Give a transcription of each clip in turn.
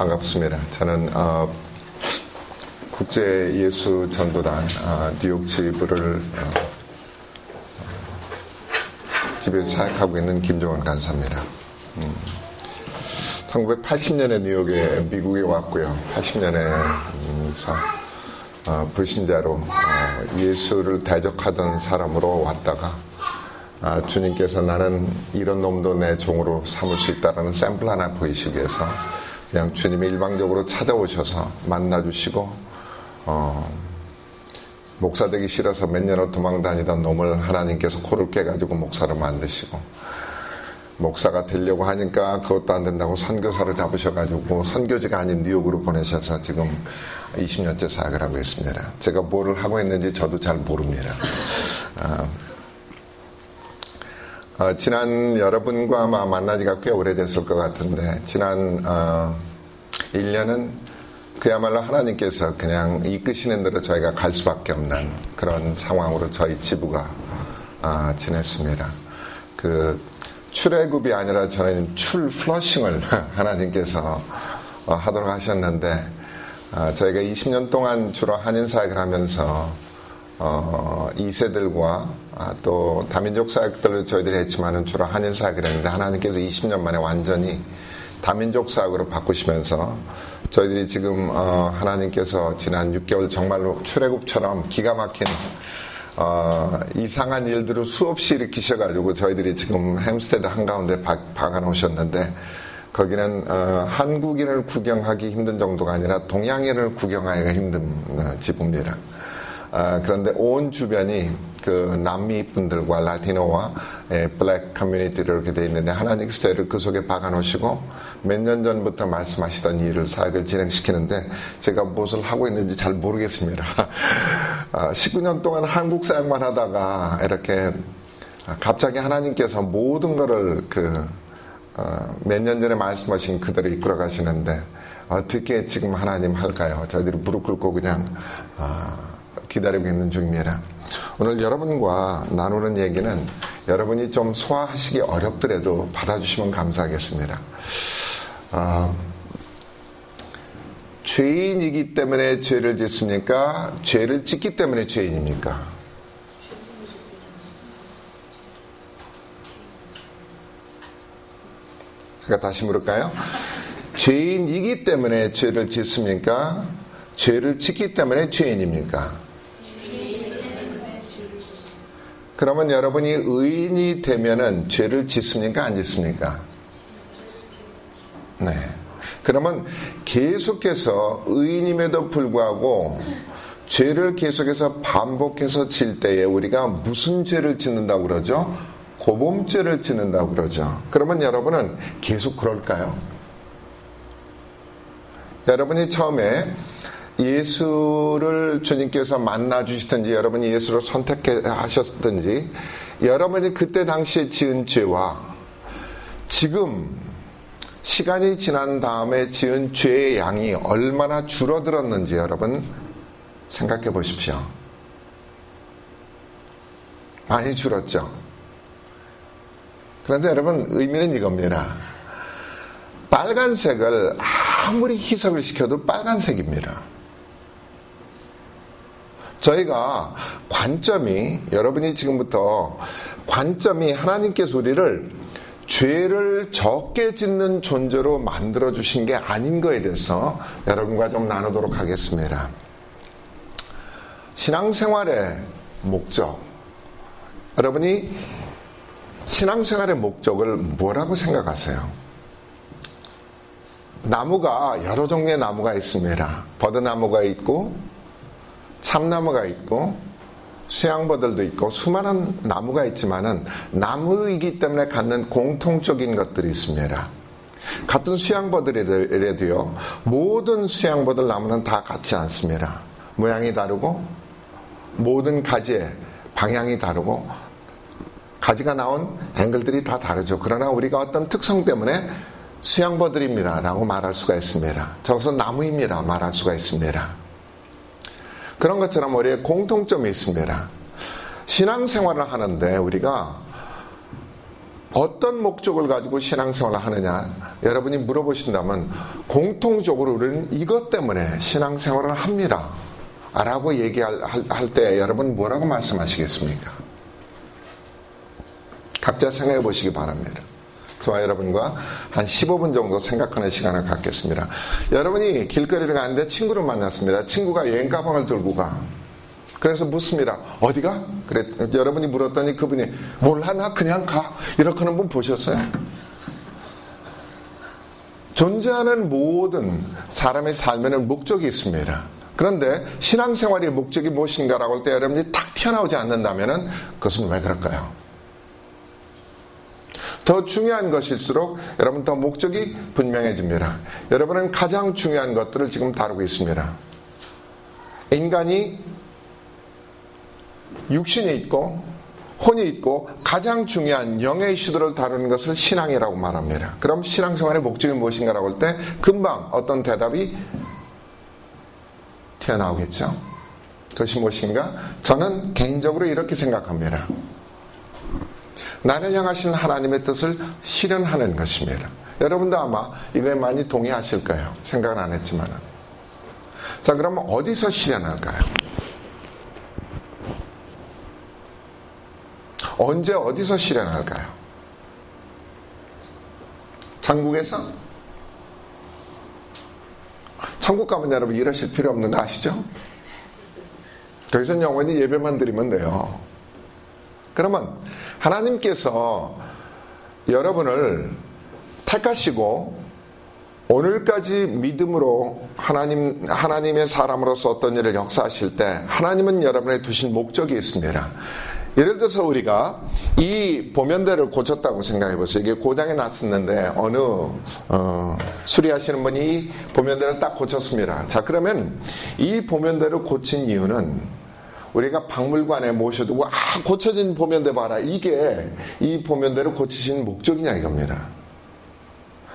반갑습니다. 저는 국제예수전도단 뉴욕 지부를 집에서 사역하고 있는 김종원 간사입니다. 1980년에 뉴욕에 미국에 왔고요. 80년에서 불신자로 예수를 대적하던 사람으로 왔다가 주님께서 나는 이런 놈도 내 종으로 삼을 수 있다라는 샘플 하나 보이시기 위해서 그냥 주님이 일방적으로 찾아오셔서 만나주시고 목사되기 싫어서 몇 년을 도망다니던 놈을 하나님께서 코를 깨가지고 목사로 만드시고 목사가 되려고 하니까 그것도 안 된다고 선교사를 잡으셔가지고 선교지가 아닌 뉴욕으로 보내셔서 지금 20년째 사역을 하고 있습니다. 제가 뭐를 하고 있는지 저도 잘 모릅니다. 지난 여러분과 아마 만난 지가 꽤 오래됐을 것 같은데 지난 1년은 그야말로 하나님께서 그냥 이끄시는 대로 저희가 갈 수밖에 없는 그런 상황으로 저희 지부가 지냈습니다. 그 출애굽이 아니라 저는 출플러싱을 하나님께서 하도록 하셨는데 저희가 20년 동안 주로 한인 사역을 하면서 2세들과 또 다민족 사역들을 저희들이 했지만은 주로 한인 사역을 했는데 하나님께서 20년 만에 완전히 다민족 사역으로 바꾸시면서 저희들이 지금 하나님께서 지난 6개월 정말로 출애굽처럼 기가 막힌 이상한 일들을 수없이 일으키셔가지고 저희들이 지금 햄스테드 한가운데 박아놓으셨는데 거기는 한국인을 구경하기 힘든 정도가 아니라 동양인을 구경하기가 힘든 지부입니다. 그런데 온 주변이 그 남미 분들과 라티노와 블랙 커뮤니티로 이렇게 돼 있는데 하나님께서 저희를 그 속에 박아놓으시고 몇 년 전부터 말씀하시던 일을 사역을 진행시키는데 제가 무엇을 하고 있는지 잘 모르겠습니다. 19년 동안 한국 사역만 하다가 이렇게 갑자기 하나님께서 모든 거를 그 몇 년 전에 말씀하신 그대로 이끌어 가시는데 어떻게 지금 하나님 할까요? 저희들이 무릎 꿇고 그냥 기다리고 있는 중입니다. 오늘 여러분과 나누는 얘기는 여러분이 좀 소화하시기 어렵더라도 받아주시면 감사하겠습니다. 죄인이기 때문에 죄를 짓습니까? 죄를 짓기 때문에 죄인입니까? 제가 다시 물을까요? 죄인이기 때문에 죄를 짓습니까? 죄를 짓기 때문에 죄인입니까? 그러면 여러분이 의인이 되면은 죄를 짓습니까? 안 짓습니까? 네. 그러면 계속해서 의인임에도 불구하고 죄를 계속해서 반복해서 질 때에 우리가 무슨 죄를 짓는다고 그러죠? 고범죄를 짓는다고 그러죠. 그러면 여러분은 계속 그럴까요? 여러분이 처음에 예수를 주님께서 만나주시든지 여러분이 예수를 선택하셨든지 여러분이 그때 당시에 지은 죄와 지금 시간이 지난 다음에 지은 죄의 양이 얼마나 줄어들었는지 여러분 생각해 보십시오. 많이 줄었죠. 그런데 여러분 의미는 이겁니다. 빨간색을 아무리 희석을 시켜도 빨간색입니다. 저희가 관점이 여러분이 지금부터 관점이 하나님께서 우리를 죄를 적게 짓는 존재로 만들어주신 게 아닌 거에 대해서 여러분과 좀 나누도록 하겠습니다. 신앙생활의 목적, 여러분이 신앙생활의 목적을 뭐라고 생각하세요? 나무가 여러 종류의 나무가 있습니다. 버드나무가 있고 참나무가 있고 수양버들도 있고 수많은 나무가 있지만은 나무이기 때문에 갖는 공통적인 것들이 있습니다. 같은 수양버들이라도요 모든 수양버들 나무는 다 같지 않습니다. 모양이 다르고 모든 가지의 방향이 다르고 가지가 나온 앵글들이 다 다르죠. 그러나 우리가 어떤 특성 때문에 수양버들입니다 라고 말할 수가 있습니다. 저것은 나무입니다 말할 수가 있습니다. 그런 것처럼 우리의 공통점이 있습니다. 신앙생활을 하는데 우리가 어떤 목적을 가지고 신앙생활을 하느냐 여러분이 물어보신다면 공통적으로 우리는 이것 때문에 신앙생활을 합니다 라고 얘기할 때 여러분 뭐라고 말씀하시겠습니까? 각자 생각해 보시기 바랍니다. 저와 여러분과 한 15분 정도 생각하는 시간을 갖겠습니다. 여러분이 길거리를 가는데 친구를 만났습니다. 친구가 여행 가방을 들고 가. 그래서 묻습니다. 어디가? 그래, 여러분이 물었더니 그분이 몰라 나 그냥 가. 이렇게 하는 분 보셨어요? 존재하는 모든 사람의 삶에는 목적이 있습니다. 그런데 신앙생활의 목적이 무엇인가라고 할 때 여러분이 탁 튀어나오지 않는다면 그것은 왜 그럴까요? 더 중요한 것일수록 여러분 더 목적이 분명해집니다. 여러분은 가장 중요한 것들을 지금 다루고 있습니다. 인간이 육신이 있고 혼이 있고 가장 중요한 영의 이슈들을 다루는 것을 신앙이라고 말합니다. 그럼 신앙생활의 목적이 무엇인가라고 할 때 금방 어떤 대답이 튀어나오겠죠. 그것이 무엇인가? 저는 개인적으로 이렇게 생각합니다. 나를 향하신 하나님의 뜻을 실현하는 것입니다. 여러분도 아마 이거에 많이 동의하실 거예요. 생각은 안 했지만. 자, 그러면 어디서 실현할까요? 언제 어디서 실현할까요? 천국에서? 천국 가면 여러분 일하실 필요 없는 거 아시죠? 거기서는 영원히 예배만 드리면 돼요. 그러면 하나님께서 여러분을 택하시고 오늘까지 믿음으로 하나님의 사람으로서 어떤 일을 역사하실 때 하나님은 여러분에 두신 목적이 있습니다. 예를 들어서 우리가 이 보면대를 고쳤다고 생각해보세요. 이게 고장이 났었는데 어느 수리하시는 분이 이 보면대를 딱 고쳤습니다. 자, 그러면 이 보면대를 고친 이유는 우리가 박물관에 모셔두고 고쳐진 보면대 봐라. 이게 이 보면대를 고치신 목적이냐 이겁니다.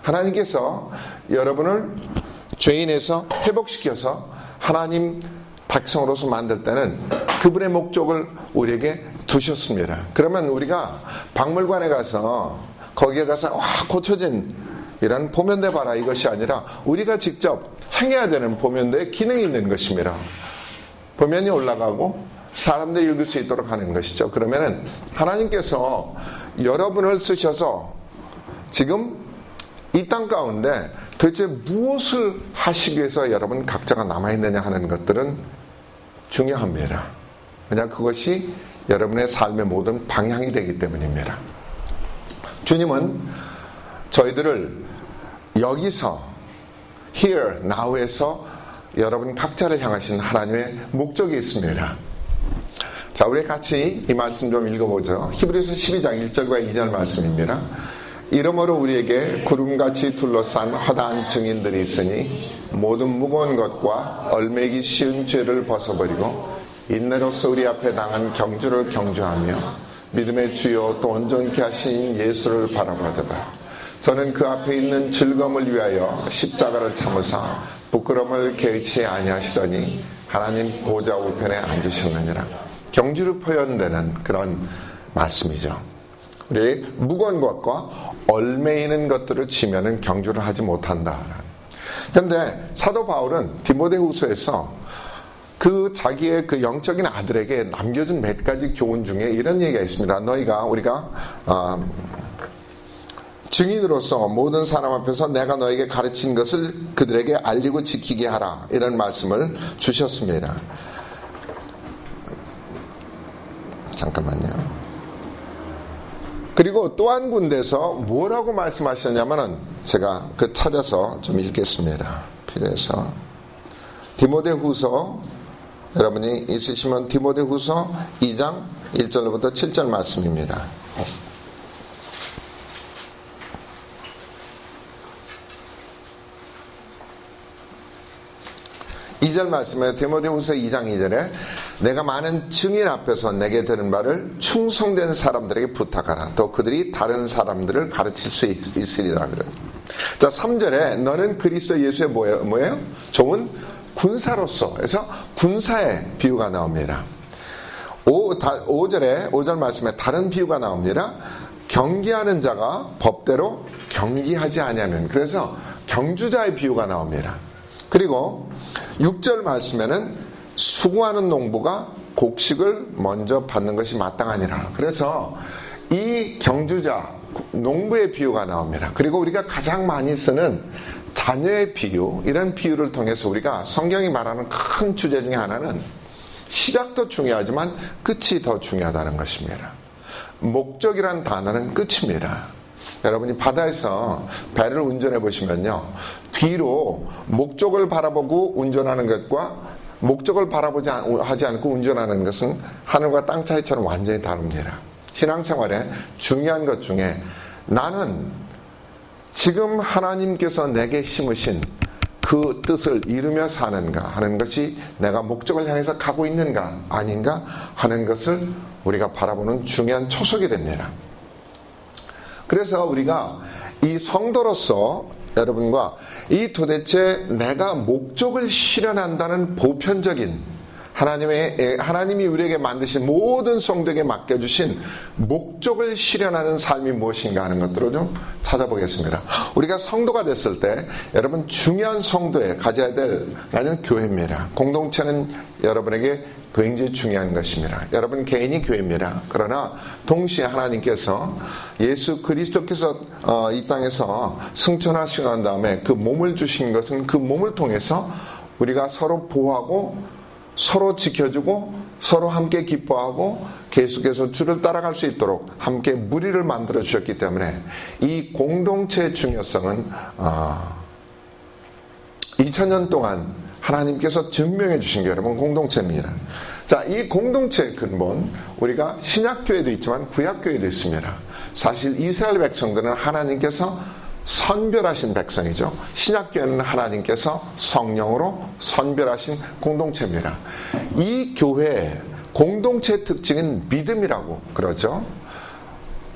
하나님께서 여러분을 죄인에서 회복시켜서 하나님 백성으로서 만들 때는 그분의 목적을 우리에게 두셨습니다. 그러면 우리가 박물관에 가서 거기에 가서 고쳐진 이런 보면대 봐라 이것이 아니라 우리가 직접 행해야 되는 보면대의 기능이 있는 것입니다. 보면이 올라가고 사람들이 읽을 수 있도록 하는 것이죠. 그러면은 하나님께서 여러분을 쓰셔서 지금 이 땅 가운데 도대체 무엇을 하시기 위해서 여러분 각자가 남아있느냐 하는 것들은 중요합니다. 그냥 그것이 여러분의 삶의 모든 방향이 되기 때문입니다. 주님은 저희들을 여기서 here, now에서 여러분 각자를 향하신 하나님의 목적이 있습니다. 자, 우리 같이 이 말씀 좀 읽어보죠. 히브리서 12장 1절과 2절 말씀입니다. 이러므로 우리에게 구름같이 둘러싼 허다한 증인들이 있으니 모든 무거운 것과 얽매기 쉬운 죄를 벗어버리고 인내로서 우리 앞에 당한 경주를 경주하며 믿음의 주요 또 온전케 하신 예수를 바라보더라. 저는 그 앞에 있는 즐거움을 위하여 십자가를 참으사 부끄러움을 개의치 아니하시더니 하나님 보좌 우편에 앉으셨느니라. 경주로 표현되는 그런 말씀이죠. 우리 무거운 것과 얽매이는 것들을 치면은 경주를 하지 못한다. 그런데 사도 바울은 디모데후서에서 그 자기의 그 영적인 아들에게 남겨준 몇 가지 교훈 중에 이런 얘기가 있습니다. 우리가 증인으로서 모든 사람 앞에서 내가 너에게 가르친 것을 그들에게 알리고 지키게 하라. 이런 말씀을 주셨습니다. 잠깐만요. 그리고 또 한 군데서 뭐라고 말씀하셨냐면은 제가 그 찾아서 좀 읽겠습니다. 필요해서. 디모데후서 여러분이 있으시면 디모데후서 2장 1절로부터 7절 말씀입니다. 이 절 말씀에 디모데후서 2장 2절에 내가 많은 증인 앞에서 내게 들은 말을 충성된 사람들에게 부탁하라. 또 그들이 다른 사람들을 가르칠 수 있으리라. 자, 3절에 너는 그리스도 예수의 뭐예요? 좋은 군사로서. 그래서 군사의 비유가 나옵니다. 5절 말씀에 다른 비유가 나옵니다. 경기하는 자가 법대로 경기하지 아니하는, 그래서 경주자의 비유가 나옵니다. 그리고 6절 말씀에는 수고하는 농부가 곡식을 먼저 받는 것이 마땅하니라. 그래서 이 경주자, 농부의 비유가 나옵니다. 그리고 우리가 가장 많이 쓰는 자녀의 비유, 이런 비유를 통해서 우리가 성경이 말하는 큰 주제 중에 하나는 시작도 중요하지만 끝이 더 중요하다는 것입니다. 목적이란 단어는 끝입니다. 여러분이 바다에서 배를 운전해 보시면요, 뒤로 목적을 바라보고 운전하는 것과 목적을 바라보지 하지 않고 운전하는 것은 하늘과 땅 차이처럼 완전히 다릅니다. 신앙생활의 중요한 것 중에 나는 지금 하나님께서 내게 심으신 그 뜻을 이루며 사는가 하는 것이, 내가 목적을 향해서 가고 있는가 아닌가 하는 것을 우리가 바라보는 중요한 초석이 됩니다. 그래서 우리가 이 성도로서 여러분과 이 도대체 내가 목적을 실현한다는 보편적인 하나님이 우리에게 만드신 모든 성도에게 맡겨주신 목적을 실현하는 삶이 무엇인가 하는 것들을 좀 찾아보겠습니다. 우리가 성도가 됐을 때 여러분 중요한 성도에 가져야 될 나는 교회입니다. 공동체는 여러분에게 굉장히 중요한 것입니다. 여러분 개인이 교회입니다. 그러나 동시에 하나님께서 예수 그리스도께서 이 땅에서 승천하시고 난 다음에 그 몸을 주신 것은 그 몸을 통해서 우리가 서로 보호하고 서로 지켜주고 서로 함께 기뻐하고 계속해서 주를 따라갈 수 있도록 함께 무리를 만들어 주셨기 때문에 이 공동체의 중요성은 2000년 동안 하나님께서 증명해 주신 게 여러분 공동체입니다. 자, 이 공동체의 근본, 우리가 신약교회도 있지만 구약교회도 있습니다. 사실 이스라엘 백성들은 하나님께서 선별하신 백성이죠. 신약교회는 하나님께서 성령으로 선별하신 공동체입니다. 이 교회의 공동체의 특징은 믿음이라고 그러죠.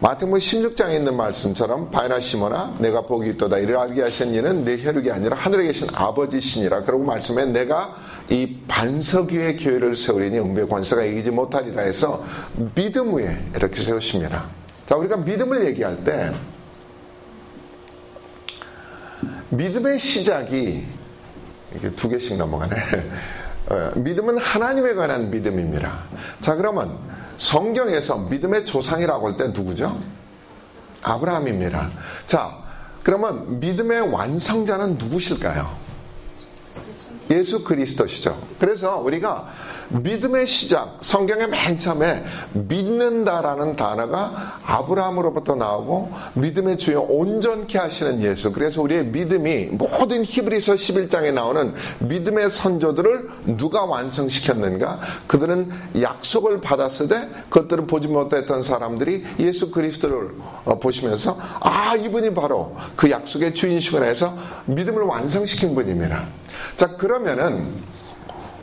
마태복음 16장에 있는 말씀처럼 바이나 시모나 내가 복이 있도다, 이를 알게 하신 이는 내 혈육이 아니라 하늘에 계신 아버지시니라. 그러고 말씀에 내가 이 반석 위에 교회를 세우리니 음부의 권세가 이기지 못하리라 해서 믿음 위에 이렇게 세우십니다. 자, 우리가 믿음을 얘기할 때 믿음의 시작이 이렇게 두 개씩 넘어가네. 믿음은 하나님에 관한 믿음입니다. 자, 그러면 성경에서 믿음의 조상이라고 할 때 누구죠? 아브라함입니다. 자, 그러면 믿음의 완성자는 누구실까요? 예수 그리스도시죠. 그래서 우리가 믿음의 시작, 성경의 맨 처음에 믿는다라는 단어가 아브라함으로부터 나오고 믿음의 주여 온전케 하시는 예수, 그래서 우리의 믿음이 모든 히브리서 11장에 나오는 믿음의 선조들을 누가 완성시켰는가, 그들은 약속을 받았을 때 그것들을 보지 못했던 사람들이 예수 그리스도를 보시면서 아, 이분이 바로 그 약속의 주인이시구나 해서 믿음을 완성시킨 분입니다. 자, 그러면은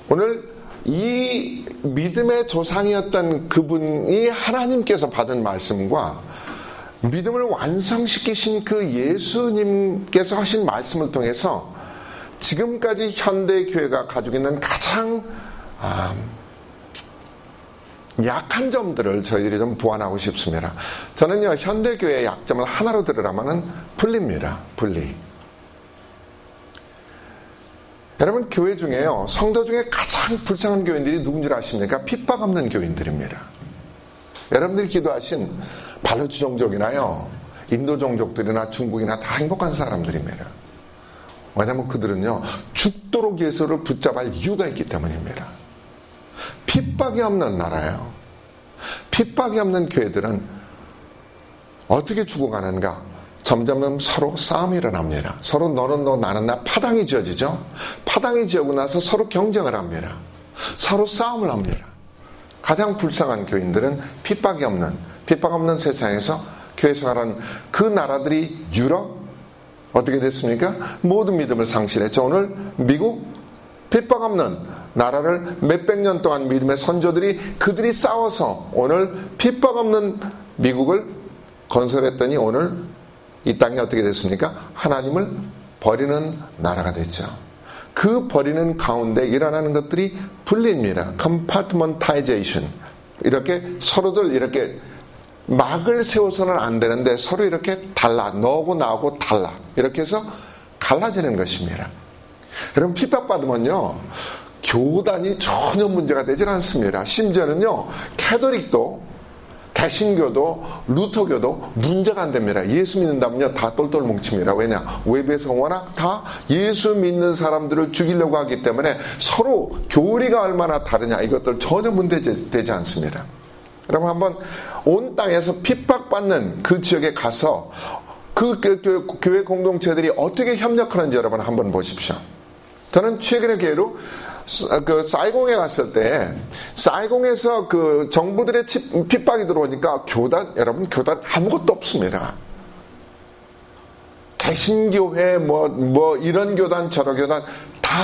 오늘 이 믿음의 조상이었던 그분이 하나님께서 받은 말씀과 믿음을 완성시키신 그 예수님께서 하신 말씀을 통해서 지금까지 현대교회가 가지고 있는 가장 약한 점들을 저희들이 좀 보완하고 싶습니다. 저는요, 현대교회의 약점을 하나로 들으라면은 분리입니다. 분리. 여러분 교회 중에요, 성도 중에 가장 불쌍한 교인들이 누군지 아십니까? 핍박 없는 교인들입니다. 여러분들이 기도하신 발루치 종족이나요, 인도 종족들이나 중국이나 다 행복한 사람들입니다. 왜냐하면 그들은요 죽도록 예수를 붙잡을 이유가 있기 때문입니다. 핍박이 없는 나라예요. 핍박이 없는 교회들은 어떻게 죽어가는가? 점점 서로 싸움이 일어납니다. 서로 너는 너 나는 나 파당이 지어지죠. 파당이 지어고 나서 서로 경쟁을 합니다. 서로 싸움을 합니다. 가장 불쌍한 교인들은 핍박 없는 세상에서 교회 생활하는 그 나라들이 유럽 어떻게 됐습니까? 모든 믿음을 상실했죠. 오늘 미국 핍박 없는 나라를 몇백 년 동안 믿음의 선조들이 그들이 싸워서 오늘 핍박 없는 미국을 건설했더니 오늘 이 땅이 어떻게 됐습니까? 하나님을 버리는 나라가 됐죠. 그 버리는 가운데 일어나는 것들이 분리입니다. 컴파트먼타이제이션. 이렇게 서로들 이렇게 막을 세워서는 안 되는데 서로 이렇게 달라, 너하고 나하고 달라, 이렇게 해서 갈라지는 것입니다. 여러분, 핍박받으면요 교단이 전혀 문제가 되질 않습니다. 심지어는요 캐도릭도, 개신교도, 루터교도 문제가 안 됩니다. 예수 믿는다면요 다 똘똘 뭉칩니다. 왜냐, 외부에서 워낙 다 예수 믿는 사람들을 죽이려고 하기 때문에 서로 교리가 얼마나 다르냐, 이것들 전혀 문제되지 않습니다. 여러분, 한번 온 땅에서 핍박받는 그 지역에 가서 그 교회 공동체들이 어떻게 협력하는지 여러분 한번 보십시오. 저는 최근의 기회로 그 사이공에 갔을 때, 사이공에서 그 정부들의 핍박이 들어오니까 교단, 여러분 교단 아무것도 없습니다. 개신교회 뭐 이런 교단 저런 교단 다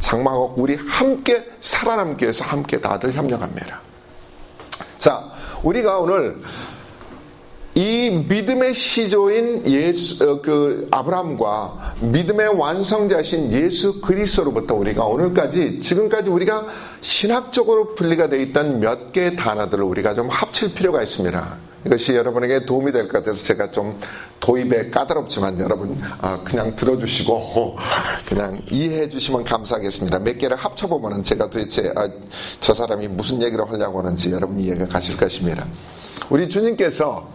장막하고 우리 함께 살아남기 위해서 함께 다들 협력합니다. 자, 우리가 오늘 이 믿음의 시조인 아브라함과 믿음의 완성자신 예수 그리스도로부터 우리가 오늘까지, 지금까지 우리가 신학적으로 분리가 되어 있던 몇 개의 단어들을 우리가 좀 합칠 필요가 있습니다. 이것이 여러분에게 도움이 될 것 같아서 제가 좀 도입에 까다롭지만 여러분 그냥 들어주시고 그냥 이해해 주시면 감사하겠습니다. 몇 개를 합쳐보면 제가 도대체 저 사람이 무슨 얘기를 하려고 하는지 여러분 이해가 가실 것입니다. 우리 주님께서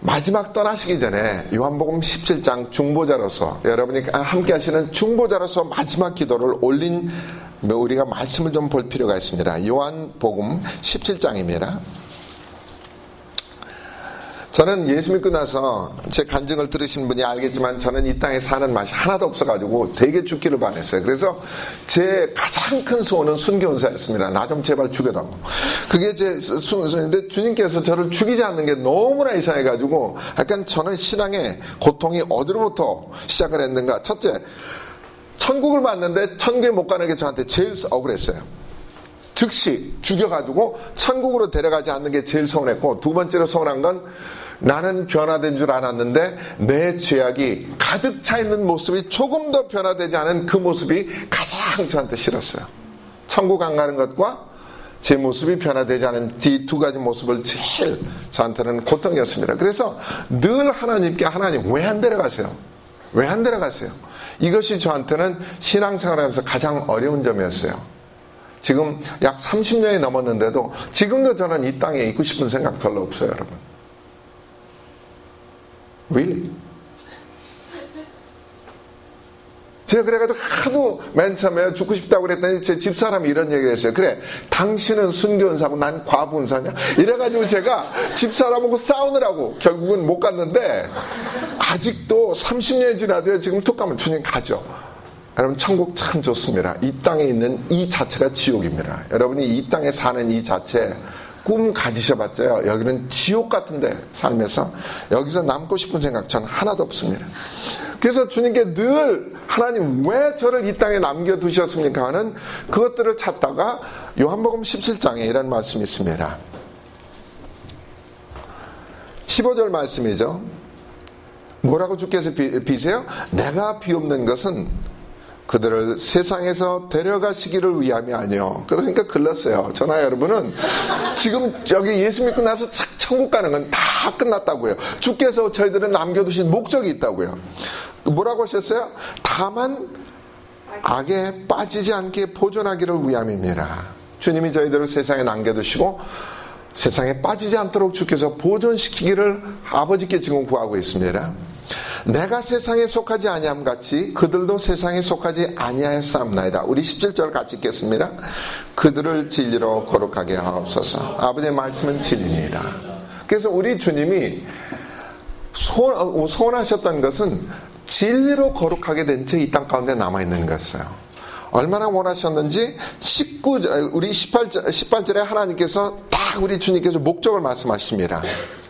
마지막 떠나시기 전에 요한복음 17장 중보자로서, 여러분이 함께 하시는 중보자로서 마지막 기도를 올린, 우리가 말씀을 좀 볼 필요가 있습니다. 요한복음 17장입니다. 저는 예수 믿고 나서, 제 간증을 들으신 분이 알겠지만 저는 이 땅에 사는 맛이 하나도 없어가지고 되게 죽기를 바랬어요. 그래서 제 가장 큰 소원은 순교은사였습니다. 나 좀 제발 죽여라고. 그게 제 소원인데 주님께서 저를 죽이지 않는 게 너무나 이상해가지고 약간 저는 신앙의 고통이 어디로부터 시작을 했는가. 첫째, 천국을 봤는데 천국에 못 가는 게 저한테 제일 억울했어요. 즉시 죽여가지고 천국으로 데려가지 않는 게 제일 서운했고, 두 번째로 서운한 건 나는 변화된 줄 알았는데 내 죄악이 가득 차 있는 모습이 조금 더 변화되지 않은 그 모습이 가장 저한테 싫었어요. 천국 안 가는 것과 제 모습이 변화되지 않은 이 두 가지 모습을 제일 저한테는 고통이었습니다. 그래서 늘 하나님께, 하나님 왜 안 데려가세요? 왜 안 데려가세요? 이것이 저한테는 신앙생활하면서 가장 어려운 점이었어요. 지금 약 30년이 넘었는데도 지금도 저는 이 땅에 있고 싶은 생각 별로 없어요, 여러분. Really? 제가 그래가지고 하도 맨 처음에 죽고 싶다고 그랬더니 제 집사람이 이런 얘기를 했어요. 그래, 당신은 순교은사고 난 과부은사냐? 이래가지고 제가 집사람하고 싸우느라고 결국은 못 갔는데, 아직도 30년이 지나도 지금 툭 가면 주님 가죠. 여러분, 천국 참 좋습니다. 이 땅에 있는 이 자체가 지옥입니다. 여러분이 이 땅에 사는 이 자체 꿈 가지셔봤자요, 여기는 지옥 같은데, 삶에서 여기서 남고 싶은 생각 전 하나도 없습니다. 그래서 주님께 늘 하나님 왜 저를 이 땅에 남겨두셨습니까 하는 그것들을 찾다가 요한복음 17장에 이런 말씀이 있습니다. 15절 말씀이죠. 뭐라고 주께서 비세요? 내가 비옵는 것은 그들을 세상에서 데려가시기를 위함이 아니요. 그러니까 글렀어요. 저나 여러분은 지금 여기 예수 믿고 나서 천국 가는 건 다 끝났다고요. 주께서 저희들은 남겨두신 목적이 있다고요. 뭐라고 하셨어요? 다만 악에 빠지지 않게 보존하기를 위함입니다. 주님이 저희들을 세상에 남겨두시고 세상에 빠지지 않도록 주께서 보존시키기를 아버지께 지금 구하고 있습니다. 내가 세상에 속하지 아니함 같이 그들도 세상에 속하지 아니하였사옵나이다. 우리 17절 같이 읽겠습니다. 그들을 진리로 거룩하게 하옵소서. 아버지의 말씀은 진리니라. 그래서 우리 주님이 소원하셨던 것은 진리로 거룩하게 된 채 이 땅 가운데 남아있는 것이에요. 얼마나 원하셨는지 19절, 우리 18절에 하나님께서 딱 우리 주님께서 목적을 말씀하십니다.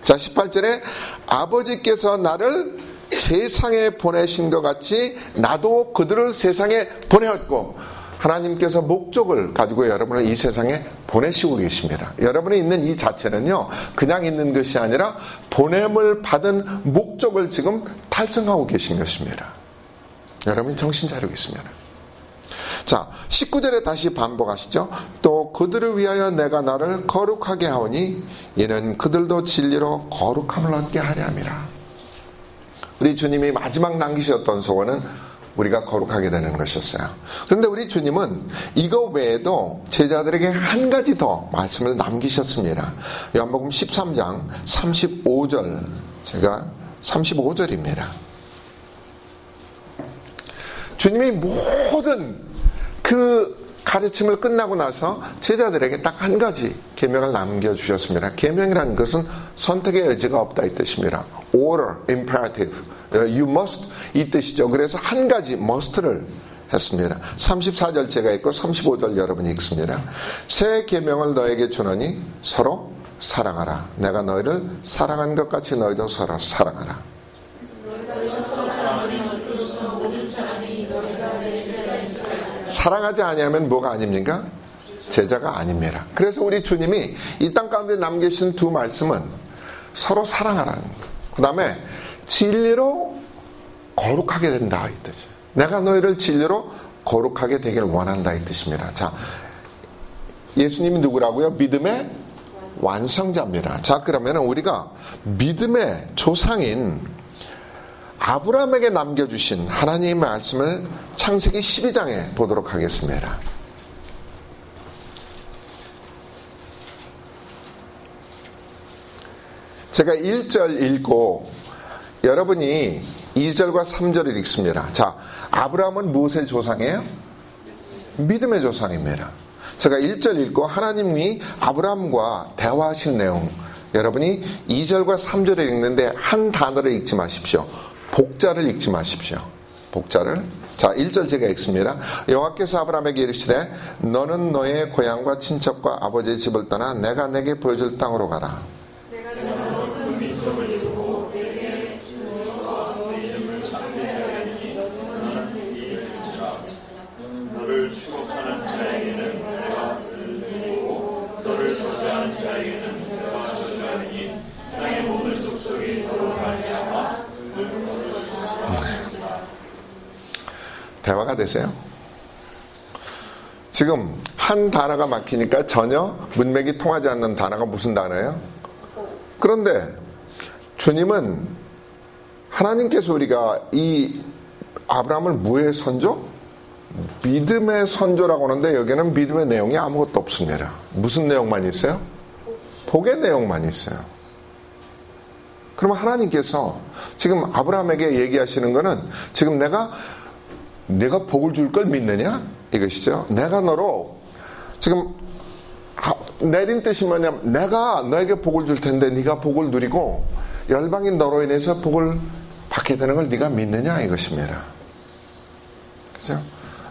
자, 18절에 아버지께서 나를 세상에 보내신 것 같이 나도 그들을 세상에 보내었고, 하나님께서 목적을 가지고 여러분을 이 세상에 보내시고 계십니다. 여러분이 있는 이 자체는요 그냥 있는 것이 아니라 보냄을 받은 목적을 지금 달성하고 계신 것입니다. 여러분이 정신 차리고 있습니다. 자, 19절에 다시 반복하시죠. 또 그들을 위하여 내가 나를 거룩하게 하오니 이는 그들도 진리로 거룩함을 얻게 하려 함이라. 우리 주님이 마지막 남기셨던 소원은 우리가 거룩하게 되는 것이었어요. 그런데 우리 주님은 이거 외에도 제자들에게 한 가지 더 말씀을 남기셨습니다. 요한복음 13장 35절, 제가 35절입니다. 주님이 모든 그 가르침을 끝나고 나서 제자들에게 딱 한 가지 계명을 남겨주셨습니다. 계명이라는 것은 선택의 여지가 없다 이 뜻입니다. Order, imperative, you must 이 뜻이죠. 그래서 한 가지 must를 했습니다. 34절 제가 읽고 35절 여러분이 읽습니다. 새 계명을 너에게 주노니 서로 사랑하라. 내가 너희를 사랑한 것 같이 너희도 서로 사랑하라. 사랑하지 아니하면 뭐가 아닙니까? 제자가 아닙니다. 그래서 우리 주님이 이 땅 가운데 남기신 두 말씀은 서로 사랑하라는 것, 그 다음에 진리로 거룩하게 된다 이 뜻이에요. 내가 너희를 진리로 거룩하게 되길 원한다 이 뜻입니다. 자, 예수님이 누구라고요? 믿음의 완성자입니다. 자, 그러면 우리가 믿음의 조상인 아브라함에게 남겨주신 하나님의 말씀을 창세기 12장에 보도록 하겠습니다. 제가 1절 읽고 여러분이 2절과 3절을 읽습니다. 자, 아브라함은 무엇의 조상이에요? 믿음의 조상입니다. 제가 1절 읽고 하나님이 아브라함과 대화하신 내용, 여러분이 2절과 3절을 읽는데 한 단어를 읽지 마십시오. 복자를 읽지 마십시오. 복자를. 자, 1절 제가 읽습니다. 여호와께서 아브라함에게 이르시되 너는 너의 고향과 친척과 아버지의 집을 떠나 내가 내게 보여줄 땅으로 가라. 내가 너는 민족을 이루고 내게 주어 너의 이름을 창대하게 하리니 너는 내 친척이라. 너를 축복하는 자에게는 내가 복을 내리고 너를 저주하는 자에게는 내가 저주하리니 땅의 모든 족속이 너로 말미암아. 대화가 되세요? 지금 한 단어가 막히니까 전혀 문맥이 통하지 않는 단어가 무슨 단어예요? 그런데 주님은, 하나님께서 우리가 이 아브라함을 뭐의 선조? 믿음의 선조라고 하는데 여기에는 믿음의 내용이 아무것도 없습니다. 무슨 내용만 있어요? 복의 내용만 있어요. 그러면 하나님께서 지금 아브라함에게 얘기하시는 거는 지금 내가 복을 줄 걸 믿느냐? 이것이죠. 내가 너로 지금 내린 뜻이 뭐냐면 내가 너에게 복을 줄 텐데 네가 복을 누리고 열방인 너로 인해서 복을 받게 되는 걸 네가 믿느냐? 이것입니다. 그죠?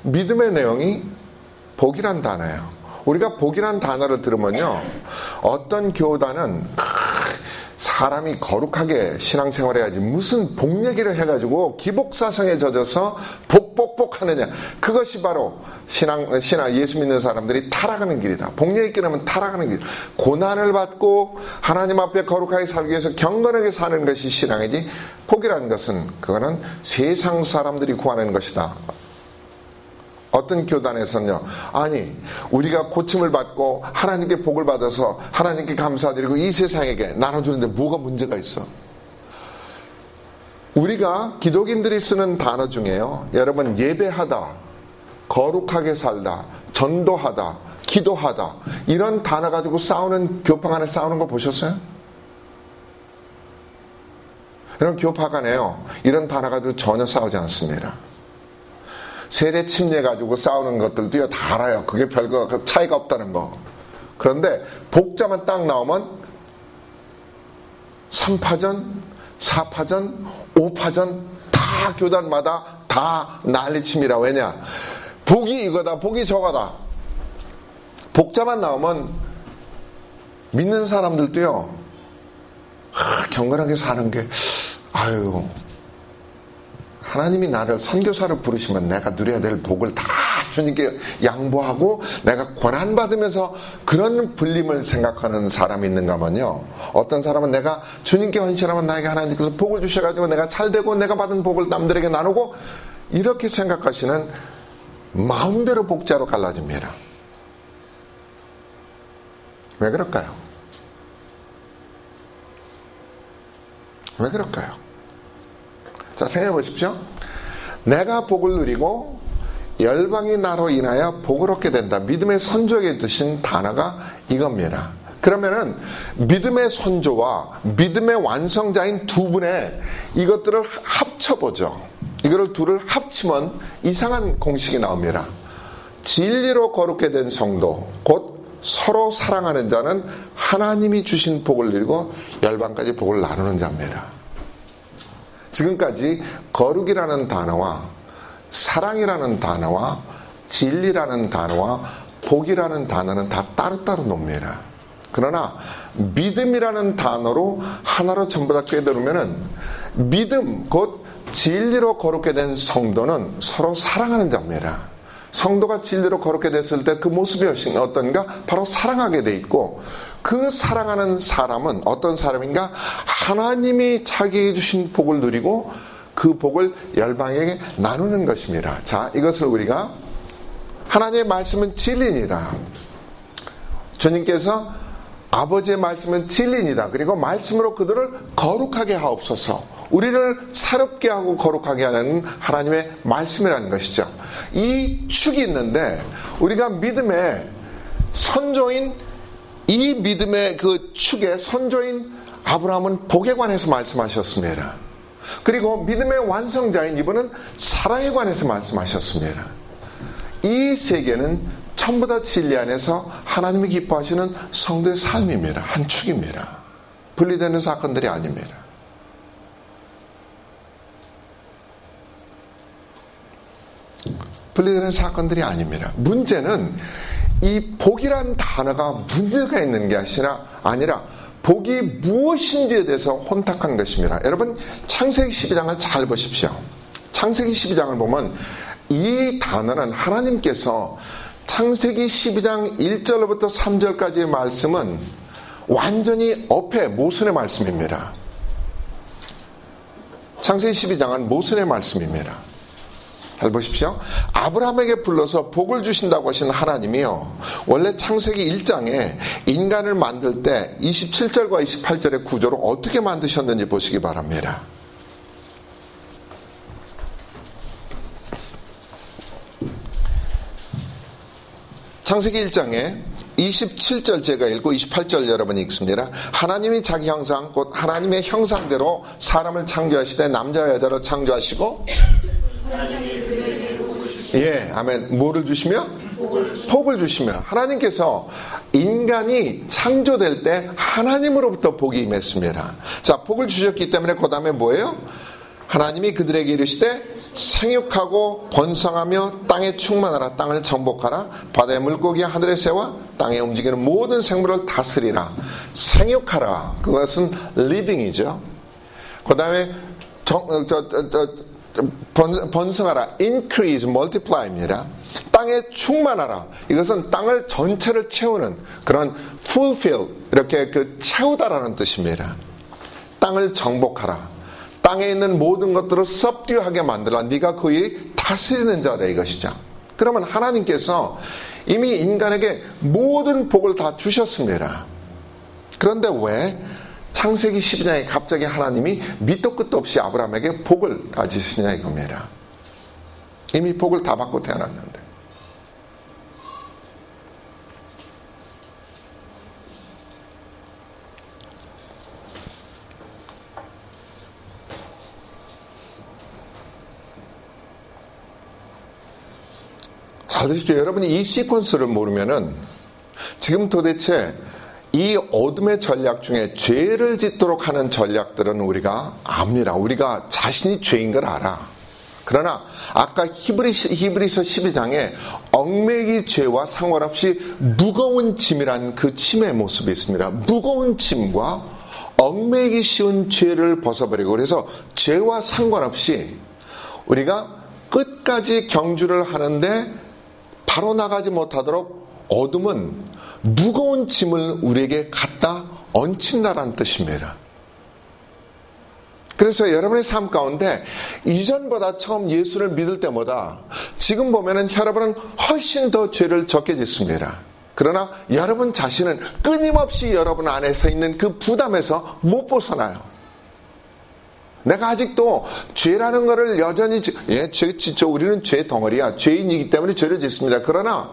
믿음의 내용이 복이란 단어예요. 우리가 복이란 단어를 들으면요, 어떤 교단은 사람이 거룩하게 신앙생활 해야지 무슨 복 얘기를 해가지고 기복사상에 젖어서 복복복 하느냐, 그것이 바로 신앙 예수 믿는 사람들이 타락하는 길이다. 복 얘기 하면 타락하는 길. 고난을 받고 하나님 앞에 거룩하게 살기 위해서 경건하게 사는 것이 신앙이지, 복이라는 것은 그거는 세상 사람들이 구하는 것이다. 어떤 교단에서는요, 아니 우리가 고침을 받고 하나님께 복을 받아서 하나님께 감사드리고 이 세상에게 나눠주는데 뭐가 문제가 있어? 우리가 기독인들이 쓰는 단어 중에요, 여러분 예배하다, 거룩하게 살다, 전도하다, 기도하다, 이런 단어 가지고 싸우는, 교파 간에 싸우는 거 보셨어요? 이런 교파 간에요, 이런 단어 가지고 전혀 싸우지 않습니다. 세례 침례 가지고 싸우는 것들도요, 다 알아요. 그게 별거 차이가 없다는 거. 그런데 복자만 딱 나오면 3파전, 4파전, 5파전 다 교단마다 다 난리침이라. 왜냐? 복이 이거다, 복이 저거다. 복자만 나오면 믿는 사람들도요, 경건하게 사는 게, 아유, 하나님이 나를 선교사로 부르시면 내가 누려야 될 복을 다 주님께 양보하고 내가 고난받으면서 그런 불림을 생각하는 사람이 있는가 하면요, 어떤 사람은 내가 주님께 헌신하면 나에게 하나님께서 복을 주셔가지고 내가 잘되고 내가 받은 복을 남들에게 나누고 이렇게 생각하시는 마음대로 복자로 갈라집니다. 왜 그럴까요? 왜 그럴까요? 자, 생각해 보십시오. 내가 복을 누리고 열방이 나로 인하여 복을 얻게 된다. 믿음의 선조에게 드신 단어가 이겁니다. 그러면은 믿음의 선조와 믿음의 완성자인 두 분의 이것들을 합쳐보죠. 이거를 둘을 합치면 이상한 공식이 나옵니다. 진리로 거룩게 된 성도, 곧 서로 사랑하는 자는 하나님이 주신 복을 누리고 열방까지 복을 나누는 자입니다. 지금까지 거룩이라는 단어와 사랑이라는 단어와 진리라는 단어와 복이라는 단어는 다 따로따로 놉니다. 그러나 믿음이라는 단어로 하나로 전부 다 꿰들으면은 믿음, 곧 진리로 거룩게 된 성도는 서로 사랑하는 자입니다. 성도가 진리로 거룩게 됐을 때 그 모습이 어떤가? 바로 사랑하게 돼 있고, 그 사랑하는 사람은 어떤 사람인가? 하나님이 자기에게 주신 복을 누리고 그 복을 열방에게 나누는 것입니다. 자, 이것을 우리가 하나님의 말씀은 진리니라. 주님께서 아버지의 말씀은 진리니라. 그리고 말씀으로 그들을 거룩하게 하옵소서. 우리를 새롭게 하고 거룩하게 하는 하나님의 말씀이라는 것이죠. 이 축이 있는데 우리가 믿음의 선조인, 이 믿음의 그 축의 선조인 아브라함은 복에 관해서 말씀하셨습니다. 그리고 믿음의 완성자인 이분은 사랑에 관해서 말씀하셨습니다. 이 세 개는 전부 다 진리 안에서 하나님이 기뻐하시는 성도의 삶입니다. 한 축입니다. 분리되는 사건들이 아닙니다. 분리되는 사건들이 아닙니다. 문제는 이 복이란 단어가 문제가 있는 게 아니라 복이 무엇인지에 대해서 혼탁한 것입니다. 여러분, 창세기 12장을 잘 보십시오. 창세기 12장을 보면 이 단어는 하나님께서 창세기 12장 1절로부터 3절까지의 말씀은 완전히 어폐, 모순의 말씀입니다. 창세기 12장은 모순의 말씀입니다. 잘 보십시오. 아브라함에게 불러서 복을 주신다고 하신 하나님이요, 원래 창세기 1장에 인간을 만들 때 27절과 28절의 구조를 어떻게 만드셨는지 보시기 바랍니다. 창세기 1장에 27절 제가 읽고 28절 여러분이 읽습니다. 하나님이 자기 형상, 곧 하나님의 형상대로 사람을 창조하시되 남자와 여자로 창조하시고 예, 아멘. 뭐를 주시며? 복을 주시며. 하나님께서 인간이 창조될 때 하나님으로부터 복이 임했습니다. 자, 복을 주셨기 때문에 그 다음에 뭐예요? 하나님이 그들에게 이르시되 생육하고 번성하며 땅에 충만하라. 땅을 정복하라. 바다의 물고기와 하늘의 새와 땅에 움직이는 모든 생물을 다스리라. 생육하라. 그것은 리빙이죠. 그 다음에 번성하라. increase, multiply입니다. 땅에 충만하라. 이것은 땅을 전체를 채우는 그런 fulfill, 이렇게 그 채우다라는 뜻입니다. 땅을 정복하라. 땅에 있는 모든 것들을 subdue하게 만들라. 네가 그의 다스리는 자다, 이것이죠. 그러면 하나님께서 이미 인간에게 모든 복을 다 주셨습니다. 그런데 왜 창세기 12장에 갑자기 하나님이 밑도 끝도 없이 아브라함에게 복을 다 주시냐 이겁니다. 이미 복을 다 받고 태어났는데. 잘 들으십시오. 여러분이 이 시퀀스를 모르면은 지금 도대체 이 어둠의 전략 중에 죄를 짓도록 하는 전략들은 우리가 압니다. 우리가 자신이 죄인 걸 알아. 그러나 아까 히브리서 12장에 얽매기 죄와 상관없이 무거운 짐이란 그 짐의 모습이 있습니다. 무거운 짐과 얽매기 쉬운 죄를 벗어버리고, 그래서 죄와 상관없이 우리가 끝까지 경주를 하는데 바로 나가지 못하도록 어둠은 무거운 짐을 우리에게 갖다 얹힌다라는 뜻입니다. 그래서 여러분의 삶 가운데 이전보다 처음 예수를 믿을 때마다 지금 보면은 여러분은 훨씬 더 죄를 적게 짓습니다. 그러나 여러분 자신은 끊임없이 여러분 안에서 있는 그 부담에서 못 벗어나요. 내가 아직도 죄라는 것을 여전히 진짜 우리는 죄 덩어리야. 죄인이기 때문에 죄를 짓습니다. 그러나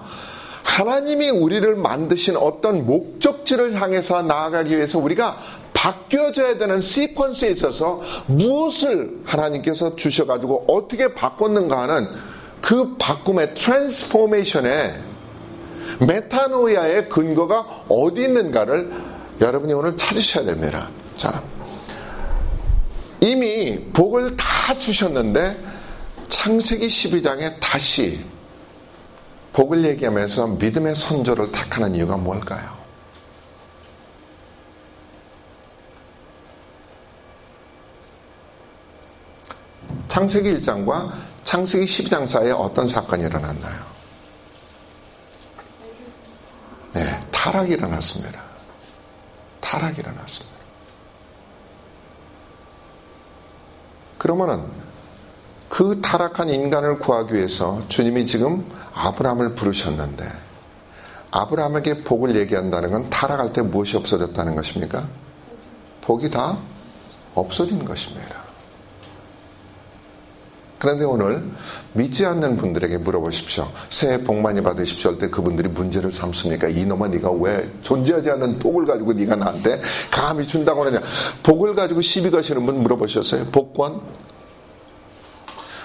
하나님이 우리를 만드신 어떤 목적지를 향해서 나아가기 위해서 우리가 바뀌어져야 되는 시퀀스에 있어서 무엇을 하나님께서 주셔가지고 어떻게 바꿨는가 하는 그 바꿈의 트랜스포메이션에 메타노이아의 근거가 어디 있는가를 여러분이 오늘 찾으셔야 됩니다. 자, 이미 복을 다 주셨는데 창세기 12장에 다시 복을 얘기하면서 믿음의 선조를 택하는 이유가 뭘까요? 창세기 1장과 창세기 12장 사이에 어떤 사건이 일어났나요? 네, 타락이 일어났습니다. 타락이 일어났습니다. 그러면은 그 타락한 인간을 구하기 위해서 주님이 지금 아브라함을 부르셨는데 아브라함에게 복을 얘기한다는 건 타락할 때 무엇이 없어졌다는 것입니까? 복이 다 없어진 것입니다. 그런데 오늘 믿지 않는 분들에게 물어보십시오. 새해 복 많이 받으십시오 할 때 그분들이 문제를 삼습니까? 이놈아 네가 왜 존재하지 않는 복을 가지고 네가 나한테 감히 준다고 하느냐. 복을 가지고 시비 거시는 분 물어보셨어요? 복권?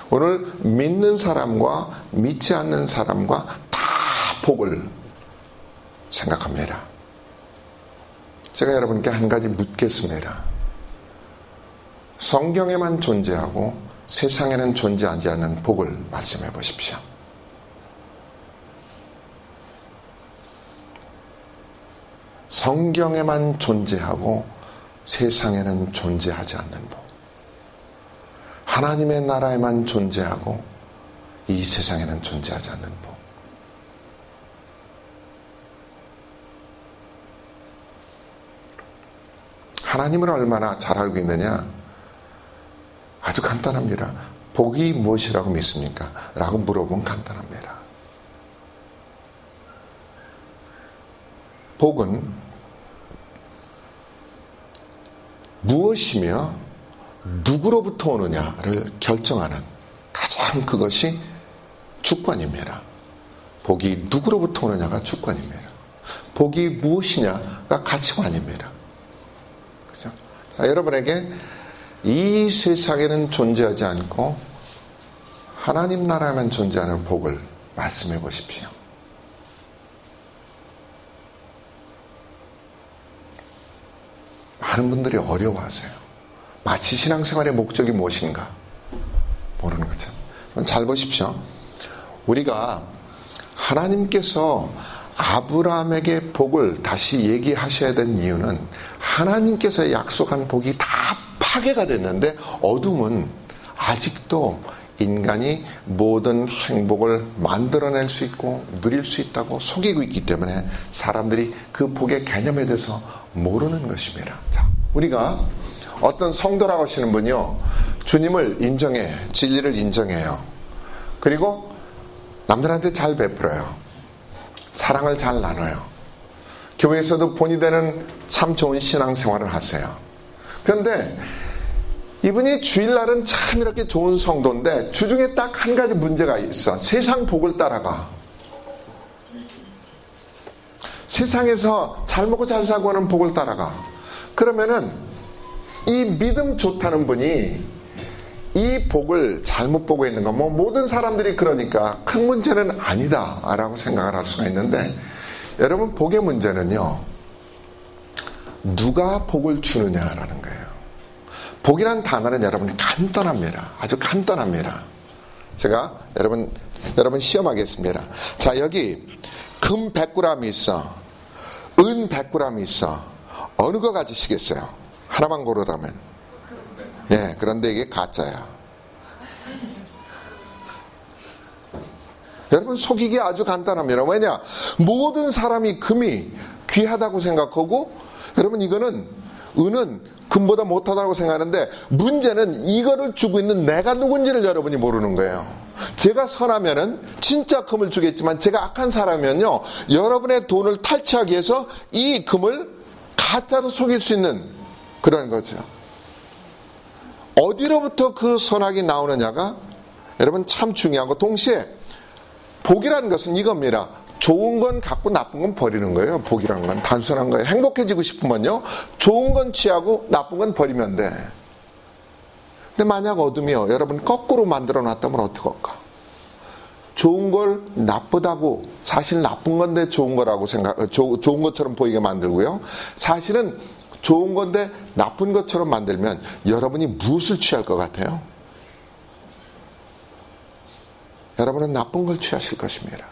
오늘 믿는 사람과 믿지 않는 사람과 다 복을 생각합니다. 제가 여러분께 한 가지 묻겠습니다. 성경에만 존재하고 세상에는 존재하지 않는 복을 말씀해 보십시오. 성경에만 존재하고 세상에는 존재하지 않는 복. 하나님의 나라에만 존재하고 이 세상에는 존재하지 않는 복. 하나님을 얼마나 잘 알고 있느냐? 아주 간단합니다. 복이 무엇이라고 믿습니까? 라고 물어보면 간단합니다. 복은 무엇이며 누구로부터 오느냐를 결정하는 가장 그것이 주권입니다. 복이 누구로부터 오느냐가 주권입니다. 복이 무엇이냐가 가치관입니다. 그렇죠? 자, 여러분에게 이 세상에는 존재하지 않고 하나님 나라에만 존재하는 복을 말씀해 보십시오. 많은 분들이 어려워하세요. 마치 신앙생활의 목적이 무엇인가 모르는 거죠. 잘 보십시오. 우리가 하나님께서 아브라함에게 복을 다시 얘기하셔야 된 이유는 하나님께서 약속한 복이 다 파괴가 됐는데 어둠은 아직도 인간이 모든 행복을 만들어낼 수 있고 누릴 수 있다고 속이고 있기 때문에 사람들이 그 복의 개념에 대해서 모르는 것입니다. 자, 우리가 어떤 성도라고 하시는 분이요, 주님을 인정해, 진리를 인정해요. 그리고 남들한테 잘 베풀어요. 사랑을 잘 나눠요. 교회에서도 본이 되는 참 좋은 신앙생활을 하세요. 그런데 이분이 주일날은 참 이렇게 좋은 성도인데 주중에 딱 한 가지 문제가 있어. 세상 복을 따라가. 세상에서 잘 먹고 잘 사고 하는 복을 따라가. 그러면은 이 믿음 좋다는 분이 이 복을 잘못 보고 있는 건 뭐 모든 사람들이 그러니까 큰 문제는 아니다 라고 생각을 할 수가 있는데, 여러분 복의 문제는요 누가 복을 주느냐라는 거예요. 복이란 단어는 여러분 간단합니다. 아주 간단합니다. 제가 여러분 시험하겠습니다. 자, 여기 금 100g이 있어, 은 100g이 있어. 어느 거 가지시겠어요? 하나만 고르라면. 네, 그런데 이게 가짜야. 여러분 속이기 아주 간단합니다. 왜냐? 모든 사람이 금이 귀하다고 생각하고, 여러분 이거는 은은 금보다 못하다고 생각하는데 문제는 이거를 주고 있는 내가 누군지를 여러분이 모르는 거예요. 제가 선하면은 진짜 금을 주겠지만 제가 악한 사람이면요, 여러분의 돈을 탈취하기 위해서 이 금을 가짜로 속일 수 있는 그런 거죠. 어디로부터 그 선악이 나오느냐가 여러분 참 중요하고, 동시에 복이라는 것은 이겁니다. 좋은 건 갖고 나쁜 건 버리는 거예요. 복이란 건 단순한 거예요. 행복해지고 싶으면요, 좋은 건 취하고 나쁜 건 버리면 돼. 근데 만약 어둠이요, 여러분 거꾸로 만들어 놨다면 어떻게 할까? 좋은 걸 나쁘다고, 사실 나쁜 건데 좋은 거라고 좋은 것처럼 보이게 만들고요, 사실은 좋은 건데 나쁜 것처럼 만들면 여러분이 무엇을 취할 것 같아요? 여러분은 나쁜 걸 취하실 것입니다.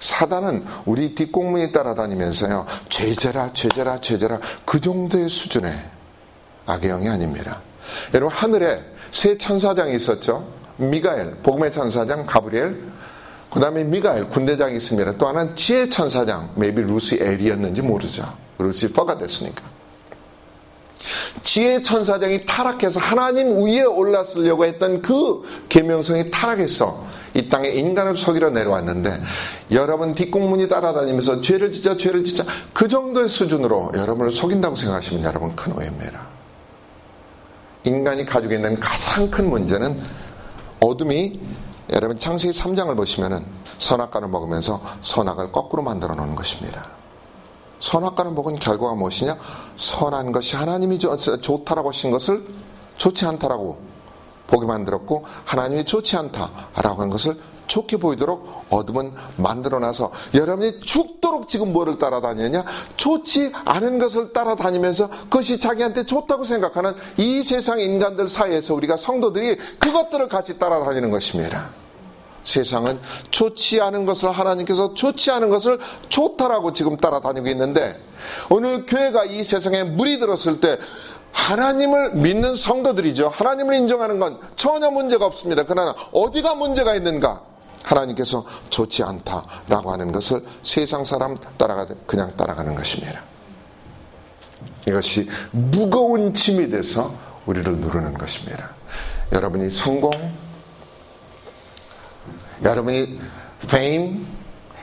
사단은 우리 뒷공문이 따라다니면서요, 죄죄라 죄죄라 죄죄라, 그 정도의 수준의 악의 영이 아닙니다. 여러분 하늘에 세 천사장이 있었죠. 미가엘, 복음의 천사장 가브리엘, 그 다음에 미가엘, 군대장이 있습니다. 또 하나는 지혜의 천사장, maybe 루시엘이었는지 모르죠. 루시퍼가 됐으니까. 지혜의 천사장이 타락해서 하나님 위에 올랐으려고 했던 그 계명성이 타락해서 이 땅에 인간을 속이러 내려왔는데, 여러분 뒷공문이 따라다니면서 죄를 짓자 죄를 짓자, 그 정도의 수준으로 여러분을 속인다고 생각하시면 여러분 큰 오해입니다. 인간이 가지고 있는 가장 큰 문제는 어둠이, 여러분 창세기 3장을 보시면은 선악과를 먹으면서 선악을 거꾸로 만들어 놓은 것입니다. 선악과를 먹은 결과가 무엇이냐? 선한 것이 하나님이 좋다라고 하신 것을 좋지 않다라고 보게 만들었고, 하나님이 좋지 않다라고 한 것을 좋게 보이도록 어둠은 만들어놔서 여러분이 죽도록 지금 뭐를 따라다니느냐? 좋지 않은 것을 따라다니면서 그것이 자기한테 좋다고 생각하는 이 세상 인간들 사이에서 우리가 성도들이 그것들을 같이 따라다니는 것입니다. 세상은 좋지 않은 것을, 하나님께서 좋지 않은 것을 좋다라고 지금 따라다니고 있는데, 오늘 교회가 이 세상에 물이 들었을 때 하나님을 믿는 성도들이죠. 하나님을 인정하는 건 전혀 문제가 없습니다. 그러나 어디가 문제가 있는가? 하나님께서 좋지 않다라고 하는 것을 세상 사람 그냥 따라가는 것입니다. 이것이 무거운 짐이 돼서 우리를 누르는 것입니다. 여러분이 성공, 여러분이 fame,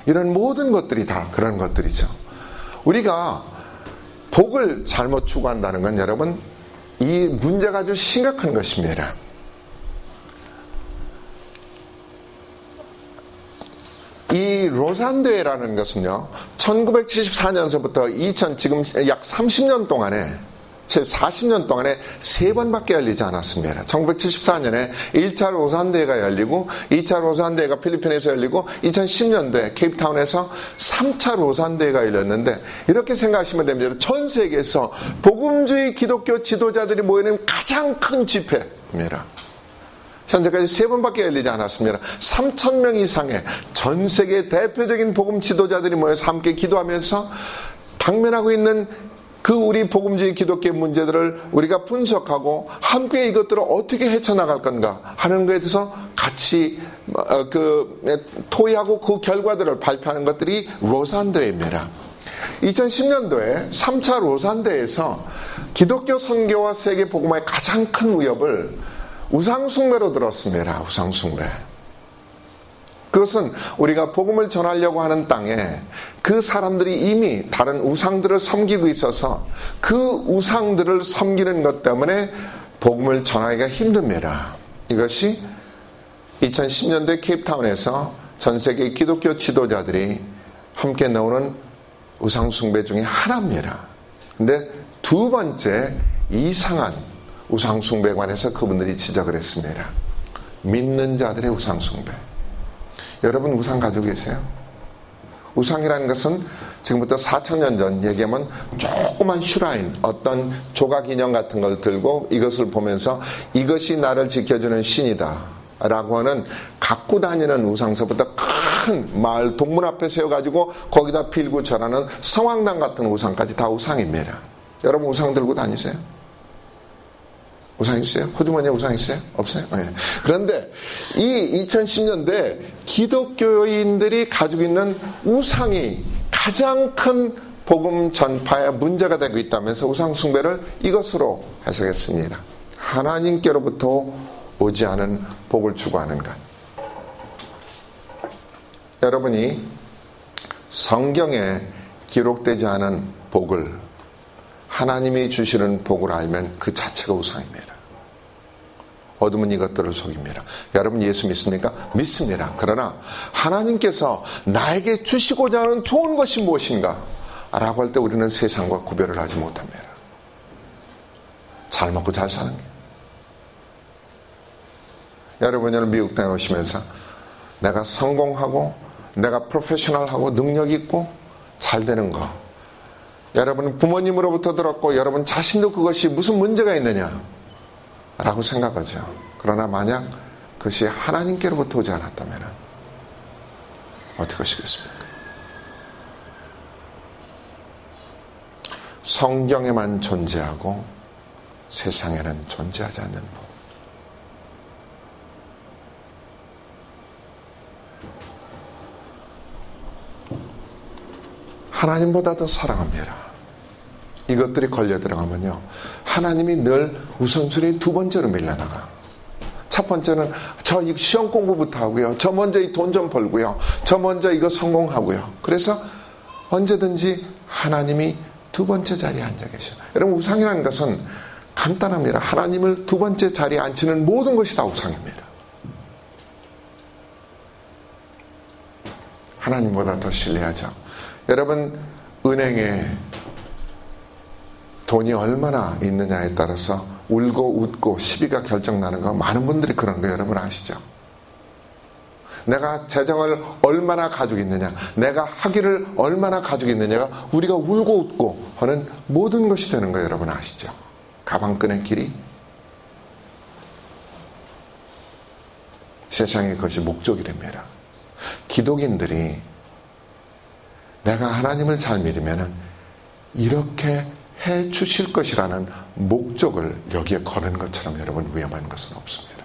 이런 모든 것들이 다 그런 것들이죠. 우리가 복을 잘못 추구한다는 건 여러분 이 문제가 아주 심각한 것입니다. 이 로산대회라는 것은요, 1974년서부터 2000, 지금 약 30년 동안에, 40년 동안에 3번밖에 열리지 않았습니다. 1974년에 1차 로산대회가 열리고, 2차 로산대회가 필리핀에서 열리고, 2010년도에 케이프타운에서 3차 로산대회가 열렸는데, 이렇게 생각하시면 됩니다. 전 세계에서 복음주의 기독교 지도자들이 모이는 가장 큰 집회입니다. 현재까지 3번밖에 열리지 않았습니다. 3,000명 이상의 전 세계 대표적인 복음 지도자들이 모여서 함께 기도하면서 당면하고 있는 그 우리 복음주의 기독교의 문제들을 우리가 분석하고 함께 이것들을 어떻게 헤쳐나갈 건가 하는 것에 대해서 같이 토의하고 그 결과들을 발표하는 것들이 로산대회입니다. 2010년도에 3차 로산대회에서 기독교 선교와 세계 복음화의 가장 큰 위협을 우상숭배로 들었습니다. 우상숭배. 그것은 우리가 복음을 전하려고 하는 땅에 그 사람들이 이미 다른 우상들을 섬기고 있어서 그 우상들을 섬기는 것 때문에 복음을 전하기가 힘듭니다. 이것이 2010년대 케이프타운에서 전 세계 기독교 지도자들이 함께 나오는 우상숭배 중에 하나입니다. 근데 두 번째 이상한 우상숭배에 관해서 그분들이 지적을 했습니다. 믿는 자들의 우상숭배. 여러분 우상 가지고 계세요? 우상이라는 것은 지금부터 4,000년 전 얘기하면 조그만 슈라인, 어떤 조각 인형 같은 걸 들고 이것을 보면서 이것이 나를 지켜주는 신이다 라고 하는, 갖고 다니는 우상서부터 큰 마을 동문 앞에 세워가지고 거기다 빌고 절하는 성황당 같은 우상까지 다 우상입니다. 여러분 우상 들고 다니세요? 우상 있어요? 호주머니에 우상 있어요? 없어요? 네. 그런데 이 2010년대 기독교인들이 가지고 있는 우상이 가장 큰 복음 전파의 문제가 되고 있다면서 우상 숭배를 이것으로 해석했습니다. 하나님께로부터 오지 않은 복을 추구하는 것. 여러분이 성경에 기록되지 않은 복을, 하나님이 주시는 복을 알면 그 자체가 우상입니다. 어둠은 이것들을 속입니다. 여러분 예수 믿습니까? 믿습니다. 그러나 하나님께서 나에게 주시고자 하는 좋은 것이 무엇인가 라고 할 때 우리는 세상과 구별을 하지 못합니다. 잘 먹고 잘 사는 게. 여러분 미국 다녀오시면서 내가 성공하고 내가 프로페셔널하고 능력 있고 잘 되는 거, 여러분 부모님으로부터 들었고 여러분 자신도 그것이 무슨 문제가 있느냐 라고 생각하죠. 그러나 만약 그것이 하나님께로부터 오지 않았다면 어떻게 하시겠습니까? 성경에만 존재하고 세상에는 존재하지 않는 법. 하나님보다 더 사랑합니다. 이것들이 걸려 들어가면요, 하나님이 늘 우선순위 두 번째로 밀려나가. 첫 번째는 저 시험 공부부터 하고요, 저 먼저 이 돈 좀 벌고요, 저 먼저 이거 성공하고요. 그래서 언제든지 하나님이 두 번째 자리에 앉아 계셔. 여러분 우상이라는 것은 간단합니다. 하나님을 두 번째 자리에 앉히는 모든 것이 다 우상입니다. 하나님보다 더 신뢰하죠. 여러분 은행에 돈이 얼마나 있느냐에 따라서 울고 웃고 시비가 결정나는 거, 많은 분들이 그런 거 여러분 아시죠? 내가 재정을 얼마나 가지고 있느냐, 내가 학위를 얼마나 가지고 있느냐가 우리가 울고 웃고 하는 모든 것이 되는 거 여러분 아시죠? 가방끈의 길이 세상에 그것이 목적이 됩니다. 기독인들이 내가 하나님을 잘 믿으면 이렇게 해 주실 것이라는 목적을 여기에 거는 것처럼 여러분 위험한 것은 없습니다.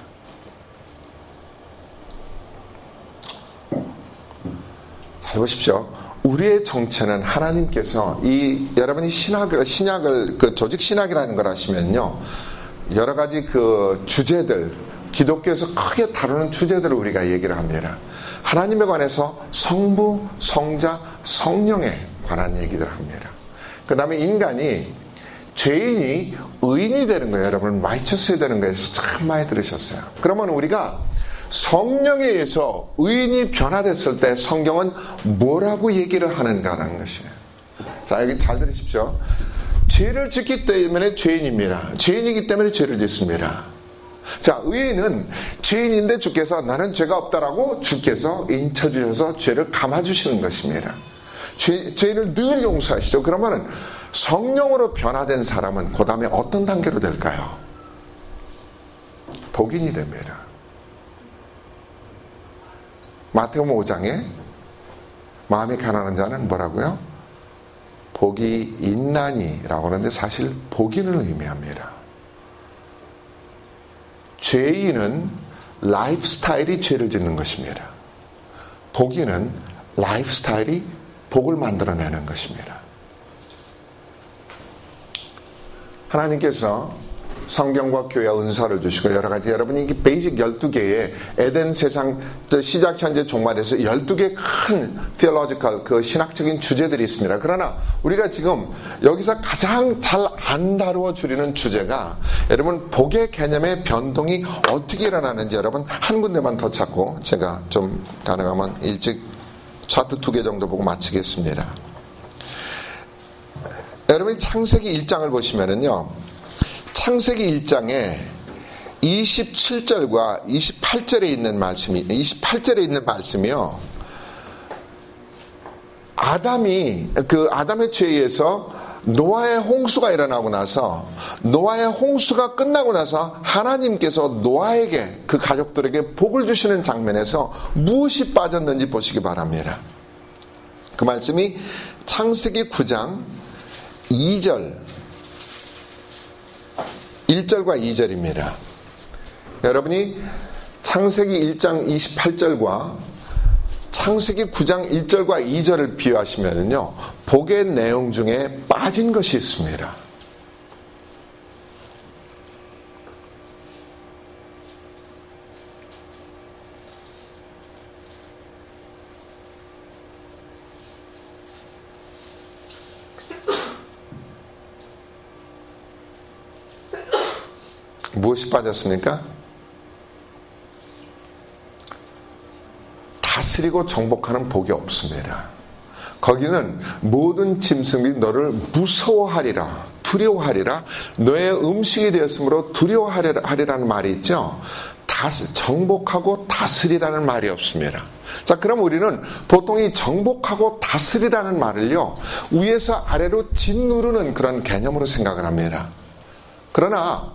잘 보십시오. 우리의 정체는 하나님께서 이 여러분이 신약을 그 조직 신학이라는 걸 아시면요, 여러 가지 그 주제들, 기독교에서 크게 다루는 주제들을 우리가 얘기를 합니다. 하나님에 관해서 성부, 성자, 성령에 관한 얘기들을 합니다. 그 다음에 인간이, 죄인이 의인이 되는 거예요. 여러분 라이처스 되는 거예요. 참 많이 들으셨어요. 그러면 우리가 성령에 의해서 의인이 변화됐을 때 성경은 뭐라고 얘기를 하는가라는 것이에요. 자, 여기 잘 들으십시오. 죄를 짓기 때문에 죄인입니다. 죄인이기 때문에 죄를 짓습니다. 자, 의인은 죄인인데 주께서 나는 죄가 없다라고 주께서 인쳐주셔서 죄를 감아주시는 것입니다. 죄인을 늘 용서하시죠. 그러면 성령으로 변화된 사람은 그 다음에 어떤 단계로 될까요? 복인이 됩니다. 마태복음 5장에 마음이 가난한 자는 뭐라고요? 복이 있나니라고 하는데 사실 복인을 의미합니다. 죄인은 라이프 스타일이 죄를 짓는 것입니다. 복인은 라이프 스타일이 복을 만들어내는 것입니다. 하나님께서 성경과 교회와 은사를 주시고 여러 가지, 여러분이 베이직 12개의 에덴 세상 시작 현재 종말에서 12개의 큰 theological 그 신학적인 주제들이 있습니다. 그러나 우리가 지금 여기서 가장 잘 안 다루어 주리는 주제가, 여러분 복의 개념의 변동이 어떻게 일어나는지 여러분 한 군데만 더 찾고 제가 좀 가능하면 일찍 차트 2개 정도 보고 마치겠습니다. 여러분이 창세기 1장을 보시면은요, 창세기 1장에 27절과 28절에 있는 말씀이요. 아담의 죄에 의해서 노아의 홍수가 일어나고 나서, 노아의 홍수가 끝나고 나서 하나님께서 노아에게, 그 가족들에게 복을 주시는 장면에서 무엇이 빠졌는지 보시기 바랍니다. 그 말씀이 창세기 9장 2절 1절과 2절입니다. 여러분이 창세기 1장 28절과 창세기 9장 1절과 2절을 비유하시면은요, 복의 내용 중에 빠진 것이 있습니다. 무엇이 빠졌습니까? 다스리고 정복하는 복이 없습니다. 거기는 모든 짐승이 너를 무서워하리라, 두려워하리라, 너의 음식이 되었으므로 두려워하리라는 말이 있죠. 정복하고 다스리라는 말이 없습니다. 자, 그럼 우리는 보통 이 정복하고 다스리라는 말을요, 위에서 아래로 짓누르는 그런 개념으로 생각을 합니다. 그러나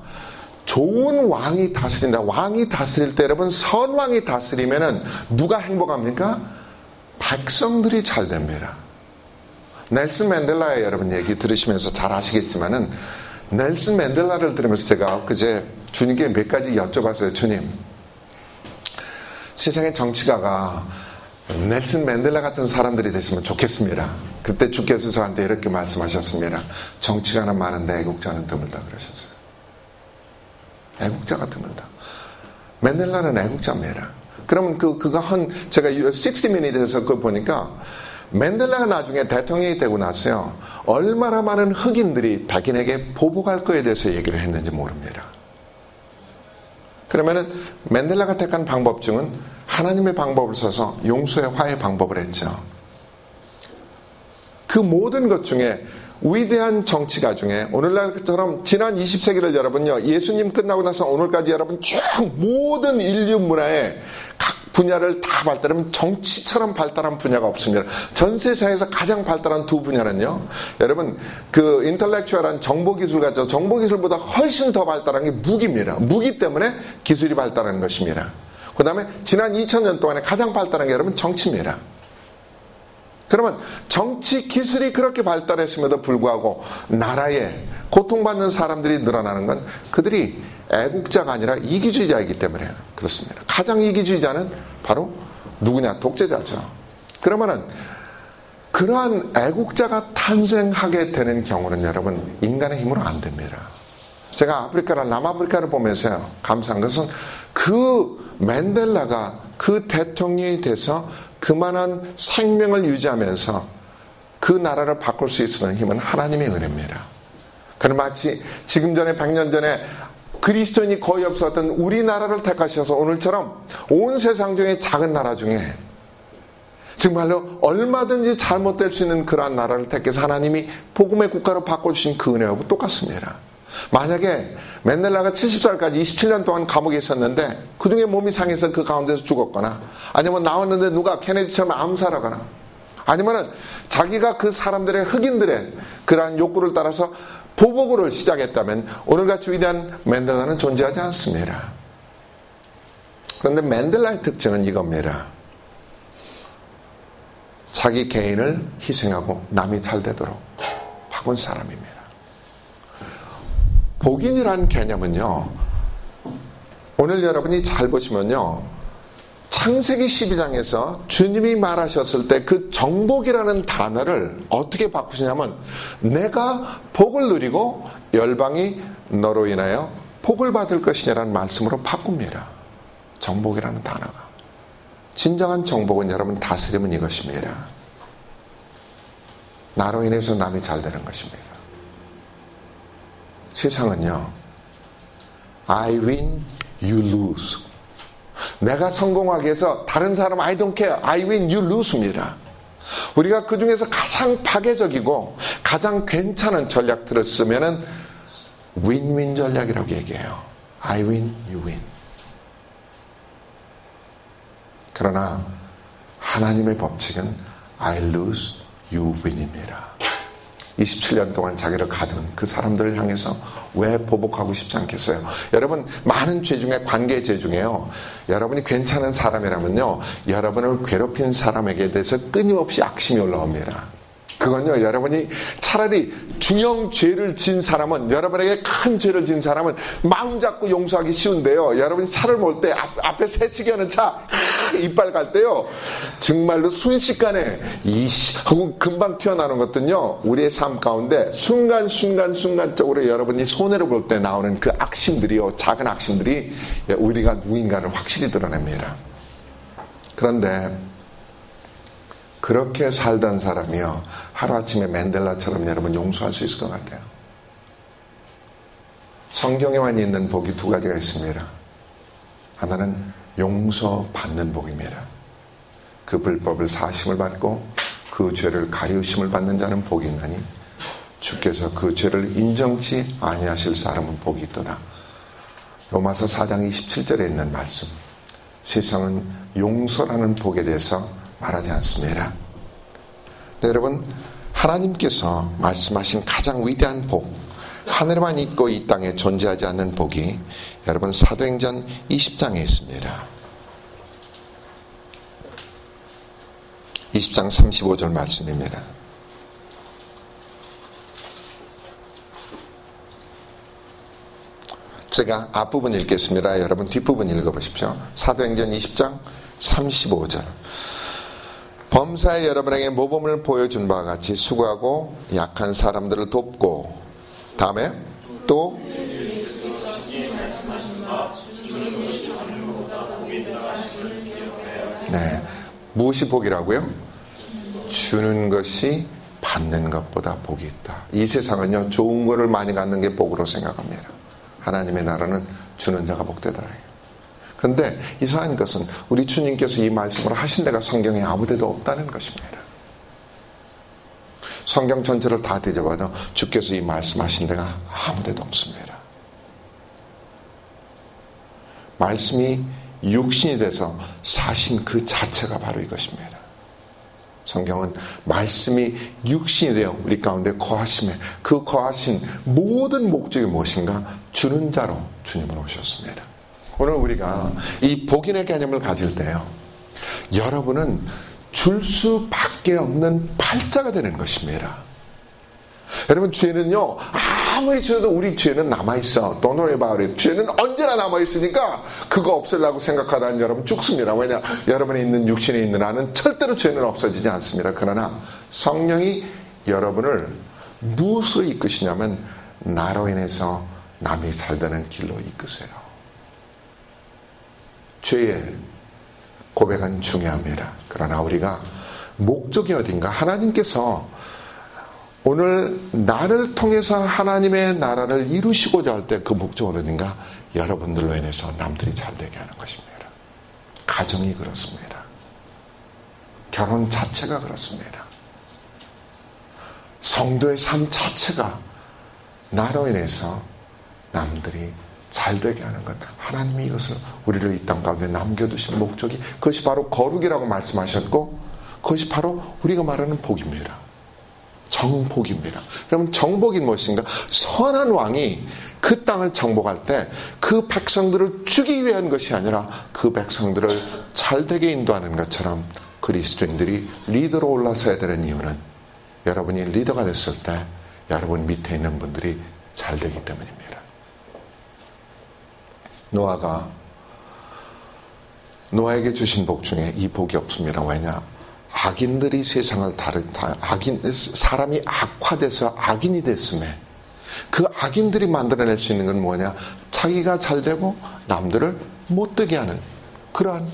좋은 왕이 다스린다. 왕이 다스릴 때 여러분, 선왕이 다스리면은 누가 행복합니까? 백성들이 잘 됩니다. 넬슨 맨델라의 여러분 얘기 들으시면서 잘 아시겠지만은, 넬슨 맨델라를 들으면서 제가 그제 주님께 몇 가지 여쭤봤어요. 주님, 세상의 정치가가 넬슨 맨델라 같은 사람들이 됐으면 좋겠습니다. 그때 주께서 저한테 이렇게 말씀하셨습니다. 정치가는 많은데 애국자는 드물다 그러셨어요. 애국자가 드문다. 맨델라는 애국자입니다. 그러면 그가 한, 제가 60minut에서 그걸 보니까 맨델라가 나중에 대통령이 되고 나서요, 얼마나 많은 흑인들이 백인에게 보복할 거에 대해서 얘기를 했는지 모릅니다. 그러면은 맨델라가 택한 방법 중은 하나님의 방법을 써서 용서의 화해 방법을 했죠. 그 모든 것 중에 위대한 정치가 중에 오늘날처럼 지난 20세기를 여러분요, 예수님 끝나고 나서 오늘까지 여러분 쭉 모든 인류 문화에 각 분야를 다 발달하면 정치처럼 발달한 분야가 없습니다. 전 세상에서 가장 발달한 두 분야는요, 여러분 그 인텔렉츄얼한 정보기술가죠. 정보기술보다 훨씬 더 발달한 게 무기입니다. 무기 때문에 기술이 발달한 것입니다. 그 다음에 지난 2000년 동안에 가장 발달한 게 여러분 정치입니다. 그러면 정치 기술이 그렇게 발달했음에도 불구하고 나라에 고통받는 사람들이 늘어나는 건 그들이 애국자가 아니라 이기주의자이기 때문에 그렇습니다. 가장 이기주의자는 바로 누구냐? 독재자죠. 그러면은 그러한 애국자가 탄생하게 되는 경우는 여러분 인간의 힘으로 안 됩니다. 제가 아프리카나 남아프리카를 보면서 감사한 것은 그 맨델라가 그 대통령이 돼서 그만한 생명을 유지하면서 그 나라를 바꿀 수 있는 힘은 하나님의 은혜입니다. 그는 마치 지금 전에 100년 전에 그리스도인이 거의 없었던 우리나라를 택하셔서 오늘처럼 온 세상 중에 작은 나라 중에 정말로 얼마든지 잘못될 수 있는 그러한 나라를 택해서 하나님이 복음의 국가로 바꿔주신 그 은혜하고 똑같습니다. 만약에 맨델라가 70살까지 27년 동안 감옥에 있었는데 그중에 몸이 상해서 그 가운데서 죽었거나, 아니면 나왔는데 누가 케네디처럼 암살하거나, 아니면 자기가 그 사람들의 흑인들의 그러한 욕구를 따라서 보복을 시작했다면 오늘같이 위대한 맨델라는 존재하지 않습니다. 그런데 맨델라의 특징은 이겁니다. 자기 개인을 희생하고 남이 잘 되도록 바꾼 사람입니다. 복인이란 개념은요, 오늘 여러분이 잘 보시면요, 창세기 12장에서 주님이 말하셨을 때 그 정복이라는 단어를 어떻게 바꾸시냐면, 내가 복을 누리고 열방이 너로 인하여 복을 받을 것이냐라는 말씀으로 바꿉니다. 정복이라는 단어가. 진정한 정복은 여러분 다스림은 이것입니다. 나로 인해서 남이 잘 되는 것입니다. 세상은요, I win, you lose. 내가 성공하기 위해서 다른 사람 I don't care, I win, you lose입니다. 우리가 그 중에서 가장 파괴적이고 가장 괜찮은 전략들을 쓰면은 win-win 전략이라고 얘기해요. I win, you win. 그러나 하나님의 법칙은 I lose, you win입니다. 27년 동안 자기를 가둔 그 사람들을 향해서 왜 보복하고 싶지 않겠어요? 여러분, 많은 죄 중에, 관계 죄 중에요, 여러분이 괜찮은 사람이라면요, 여러분을 괴롭힌 사람에게 대해서 끊임없이 악심이 올라옵니다. 그건요, 여러분이 차라리 중형 죄를 진 사람은, 여러분에게 큰 죄를 진 사람은 마음 잡고 용서하기 쉬운데요, 여러분이 차를 몰 때 앞에 새치기 하는 차 이빨 갈 때요, 정말로 순식간에 하고 금방 튀어나오는 것은요, 우리의 삶 가운데 순간순간적으로 여러분이 손해를 볼 때 나오는 그 악심들이요, 작은 악심들이 우리가 누군가를 확실히 드러냅니다. 그런데 그렇게 살던 사람이요, 하루아침에 맨델라처럼 여러분 용서할 수 있을 것 같아요. 성경에만 있는 복이 두 가지가 있습니다. 하나는 용서받는 복입니다. 그 불법을 사심을 받고 그 죄를 가리우심을 받는 자는 복이 있나니 주께서 그 죄를 인정치 아니하실 사람은 복이 있도다. 로마서 4장 27절에 있는 말씀. 세상은 용서라는 복에 대해서 말하지 않습니다. 네, 여러분, 하나님께서 말씀하신 가장 위대한 복, 하늘에만 있고 이 땅에 존재하지 않는 복이 여러분 사도행전 20장에 있습니다. 20장 35절 말씀입니다. 제가 앞부분 읽겠습니다. 여러분 뒷부분 읽어보십시오. 사도행전 20장 35절. 범사에 여러분에게 모범을 보여준 바와 같이 수고하고 약한 사람들을 돕고, 다음에 또 네, 무엇이 복이라고요? 주는 것이 받는 것보다 복이 있다. 이 세상은요, 좋은 거를 많이 갖는 게 복으로 생각합니다. 하나님의 나라는 주는 자가 복되더라. 그런데 이상한 것은 우리 주님께서 이 말씀을 하신 데가 성경에 아무데도 없다는 것입니다. 성경 전체를 다 뒤져봐도 주께서 이 말씀하신 데가 아무데도 없습니다. 말씀이 육신이 돼서 사신 그 자체가 바로 이것입니다. 성경은 말씀이 육신이 되어 우리 가운데 거하심에, 그 거하신 모든 목적이 무엇인가? 주는 자로 주님은 오셨습니다. 오늘 우리가 이 복인의 개념을 가질 때요, 여러분은 줄 수밖에 없는 팔자가 되는 것입니다. 여러분, 죄는요, 아무리 죄도 우리 죄는 남아있어. Don't worry about it. 죄는 언제나 남아있으니까 그거 없애려고 생각하다니 여러분 죽습니다. 왜냐, 여러분이 있는 육신에 있는 한은 절대로 죄는 없어지지 않습니다. 그러나 성령이 여러분을 무엇으로 이끄시냐면 나로 인해서 남이 살다는 길로 이끄세요. 죄의 고백은 중요합니다. 그러나 우리가 목적이 어딘가, 하나님께서 오늘 나를 통해서 하나님의 나라를 이루시고자 할 때 그 목적은 어딘가, 여러분들로 인해서 남들이 잘되게 하는 것입니다. 가정이 그렇습니다. 결혼 자체가 그렇습니다. 성도의 삶 자체가 나로 인해서 남들이 잘되게 하는 것, 하나님이 이것을 우리를 이 땅 가운데 남겨두신 목적이, 그것이 바로 거룩이라고 말씀하셨고, 그것이 바로 우리가 말하는 복입니다. 정복입니다. 그럼 정복이 무엇인가? 선한 왕이 그 땅을 정복할 때 그 백성들을 죽이기 위한 것이 아니라 그 백성들을 잘되게 인도하는 것처럼 그리스도인들이 리더로 올라서야 되는 이유는 여러분이 리더가 됐을 때 여러분 밑에 있는 분들이 잘되기 때문입니다. 노아에게 주신 복 중에 이 복이 없습니다. 왜냐? 악인들이 세상을 사람이 악화돼서 악인이 됐음에 그 악인들이 만들어낼 수 있는 건 뭐냐? 자기가 잘되고 남들을 못되게 하는 그러한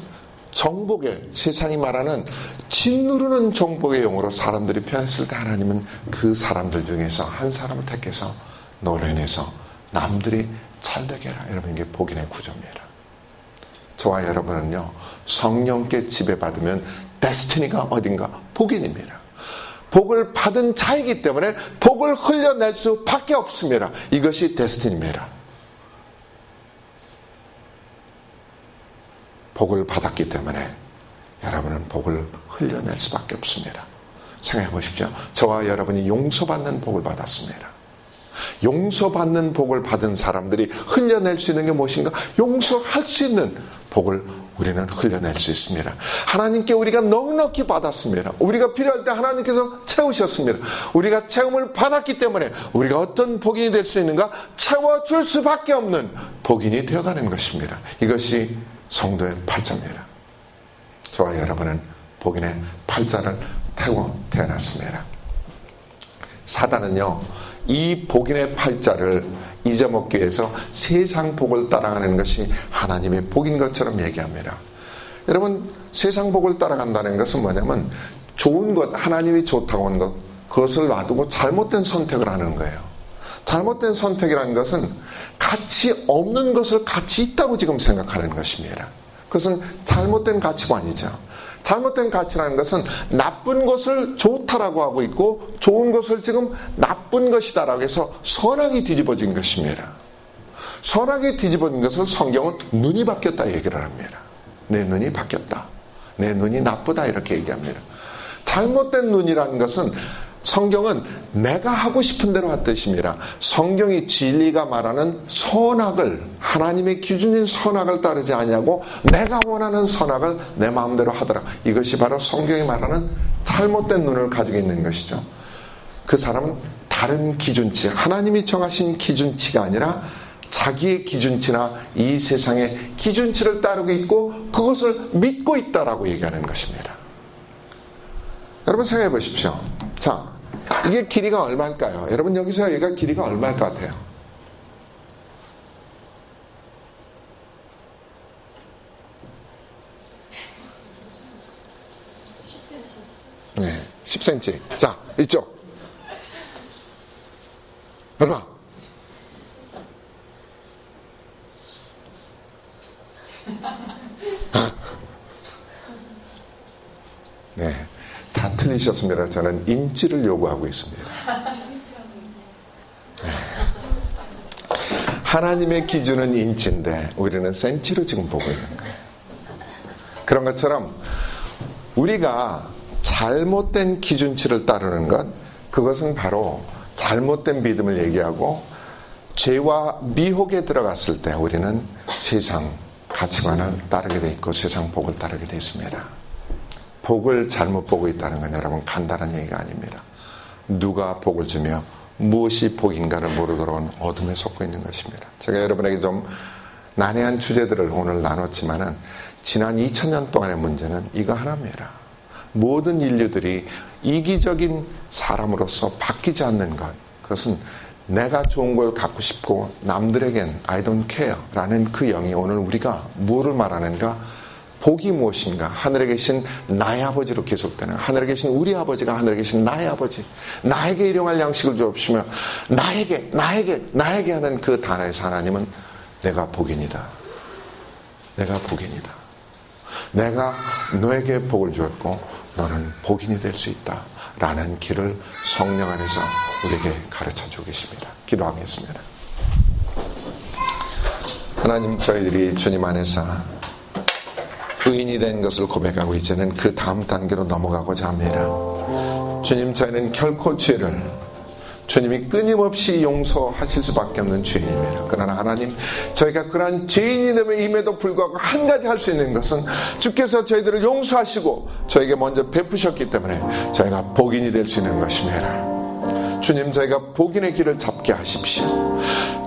정복의, 세상이 말하는 짓누르는 정복의 용어로 사람들이 표현했을 때 하나님은 그 사람들 중에서 한 사람을 택해서 노련해서 남들이 잘되게 해라. 여러분, 이게 복인의 구조입니다. 저와 여러분은요, 성령께 지배받으면 데스티니가 어딘가 복인입니다. 복을 받은 자이기 때문에 복을 흘려낼 수밖에 없습니다. 이것이 데스티니입니다. 복을 받았기 때문에 여러분은 복을 흘려낼 수밖에 없습니다. 생각해 보십시오. 저와 여러분이 용서받는 복을 받았습니다. 용서받는 복을 받은 사람들이 흘려낼 수 있는 게 무엇인가? 용서할 수 있는 복을 우리는 흘려낼 수 있습니다. 하나님께 우리가 넉넉히 받았습니다. 우리가 필요할 때 하나님께서 채우셨습니다. 우리가 채움을 받았기 때문에 우리가 어떤 복인이 될 수 있는가? 채워줄 수밖에 없는 복인이 되어가는 것입니다. 이것이 성도의 팔자입니다. 저와 여러분은 복인의 팔자를 태워 태어났습니다. 사단은요, 이 복인의 팔자를 잊어먹기 위해서 세상 복을 따라가는 것이 하나님의 복인 것처럼 얘기합니다. 여러분, 세상 복을 따라간다는 것은 뭐냐면 좋은 것, 하나님이 좋다고 한 것, 그것을 놔두고 잘못된 선택을 하는 거예요. 잘못된 선택이라는 것은 가치 없는 것을 가치 있다고 지금 생각하는 것입니다. 그것은 잘못된 가치관이죠. 잘못된 가치라는 것은 나쁜 것을 좋다라고 하고 있고 좋은 것을 지금 나쁜 것이다라고 해서 선악이 뒤집어진 것입니다. 선악이 뒤집어진 것을 성경은 눈이 바뀌었다 얘기를 합니다. 내 눈이 바뀌었다. 내 눈이 나쁘다 이렇게 얘기합니다. 잘못된 눈이라는 것은 성경은 내가 하고 싶은 대로 할 뜻입니다. 성경이 진리가 말하는 선악을 하나님의 기준인 선악을 따르지 아니하고 내가 원하는 선악을 내 마음대로 하더라. 이것이 바로 성경이 말하는 잘못된 눈을 가지고 있는 것이죠. 그 사람은 다른 기준치, 하나님이 정하신 기준치가 아니라 자기의 기준치나 이 세상의 기준치를 따르고 있고 그것을 믿고 있다라고 얘기하는 것입니다. 여러분 생각해 보십시오. 자, 이게 길이가 얼마일까요? 여러분 여기서 얘가 길이가 얼마일 것 같아요? 네, 10cm. 자, 이쪽. 얼마? 10cm였습니다. 저는 인치를 요구하고 있습니다. 하나님의 기준은 인치인데 우리는 센치로 지금 보고 있는 거예요. 그런 것처럼 우리가 잘못된 기준치를 따르는 것, 그것은 바로 잘못된 믿음을 얘기하고 죄와 미혹에 들어갔을 때 우리는 세상 가치관을 따르게 돼 있고 세상 복을 따르게 돼 있습니다. 복을 잘못 보고 있다는 건 여러분 간단한 얘기가 아닙니다. 누가 복을 주며 무엇이 복인가를 모르도록 어둠에 속고 있는 것입니다. 제가 여러분에게 좀 난해한 주제들을 오늘 나눴지만은 지난 2000년 동안의 문제는 이거 하나입니다. 모든 인류들이 이기적인 사람으로서 바뀌지 않는 것, 그것은 내가 좋은 걸 갖고 싶고 남들에겐 I don't care 라는 그 영이 오늘 우리가 뭐를 말하는가, 복이 무엇인가, 하늘에 계신 나의 아버지로 계속되는, 하늘에 계신 우리 아버지가 하늘에 계신 나의 아버지, 나에게 일용할 양식을 주옵시며 나에게 하는 그 단어에서 하나님은 내가 복인이다, 내가 복인이다, 내가 너에게 복을 주었고 너는 복인이 될 수 있다 라는 길을 성령 안에서 우리에게 가르쳐주고 계십니다. 기도하겠습니다. 하나님, 저희들이 주님 안에서 의인이 된 것을 고백하고 이제는 그 다음 단계로 넘어가고자 합니다. 주님, 저희는 결코 죄를 주님이 끊임없이 용서하실 수밖에 없는 죄인입니다. 그러나 하나님, 저희가 그러한 죄인임에도 불구하고 한 가지 할 수 있는 것은 주께서 저희들을 용서하시고 저에게 먼저 베푸셨기 때문에 저희가 복인이 될 수 있는 것입니다. 주님, 저희가 복인의 길을 잡게 하십시오.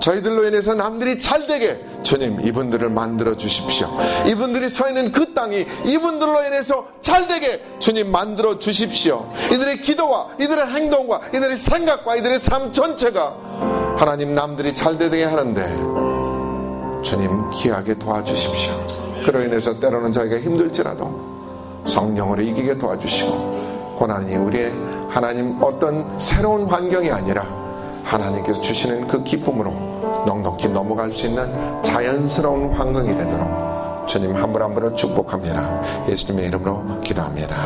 저희들로 인해서 남들이 잘되게 주님, 이분들을 만들어 주십시오. 이분들이 서 있는 그 땅이 이분들로 인해서 잘되게 주님 만들어 주십시오. 이들의 기도와 이들의 행동과 이들의 생각과 이들의 삶 전체가 하나님 남들이 잘되게 하는데 주님 귀하게 도와주십시오. 그로 인해서 때로는 저희가 힘들지라도 성령으로 이기게 도와주시고 고난이 우리의 하나님 어떤 새로운 환경이 아니라 하나님께서 주시는 그 기쁨으로 넉넉히 넘어갈 수 있는 자연스러운 환경이 되도록 주님 한 분 한 분을 축복합니다. 예수님의 이름으로 기도합니다.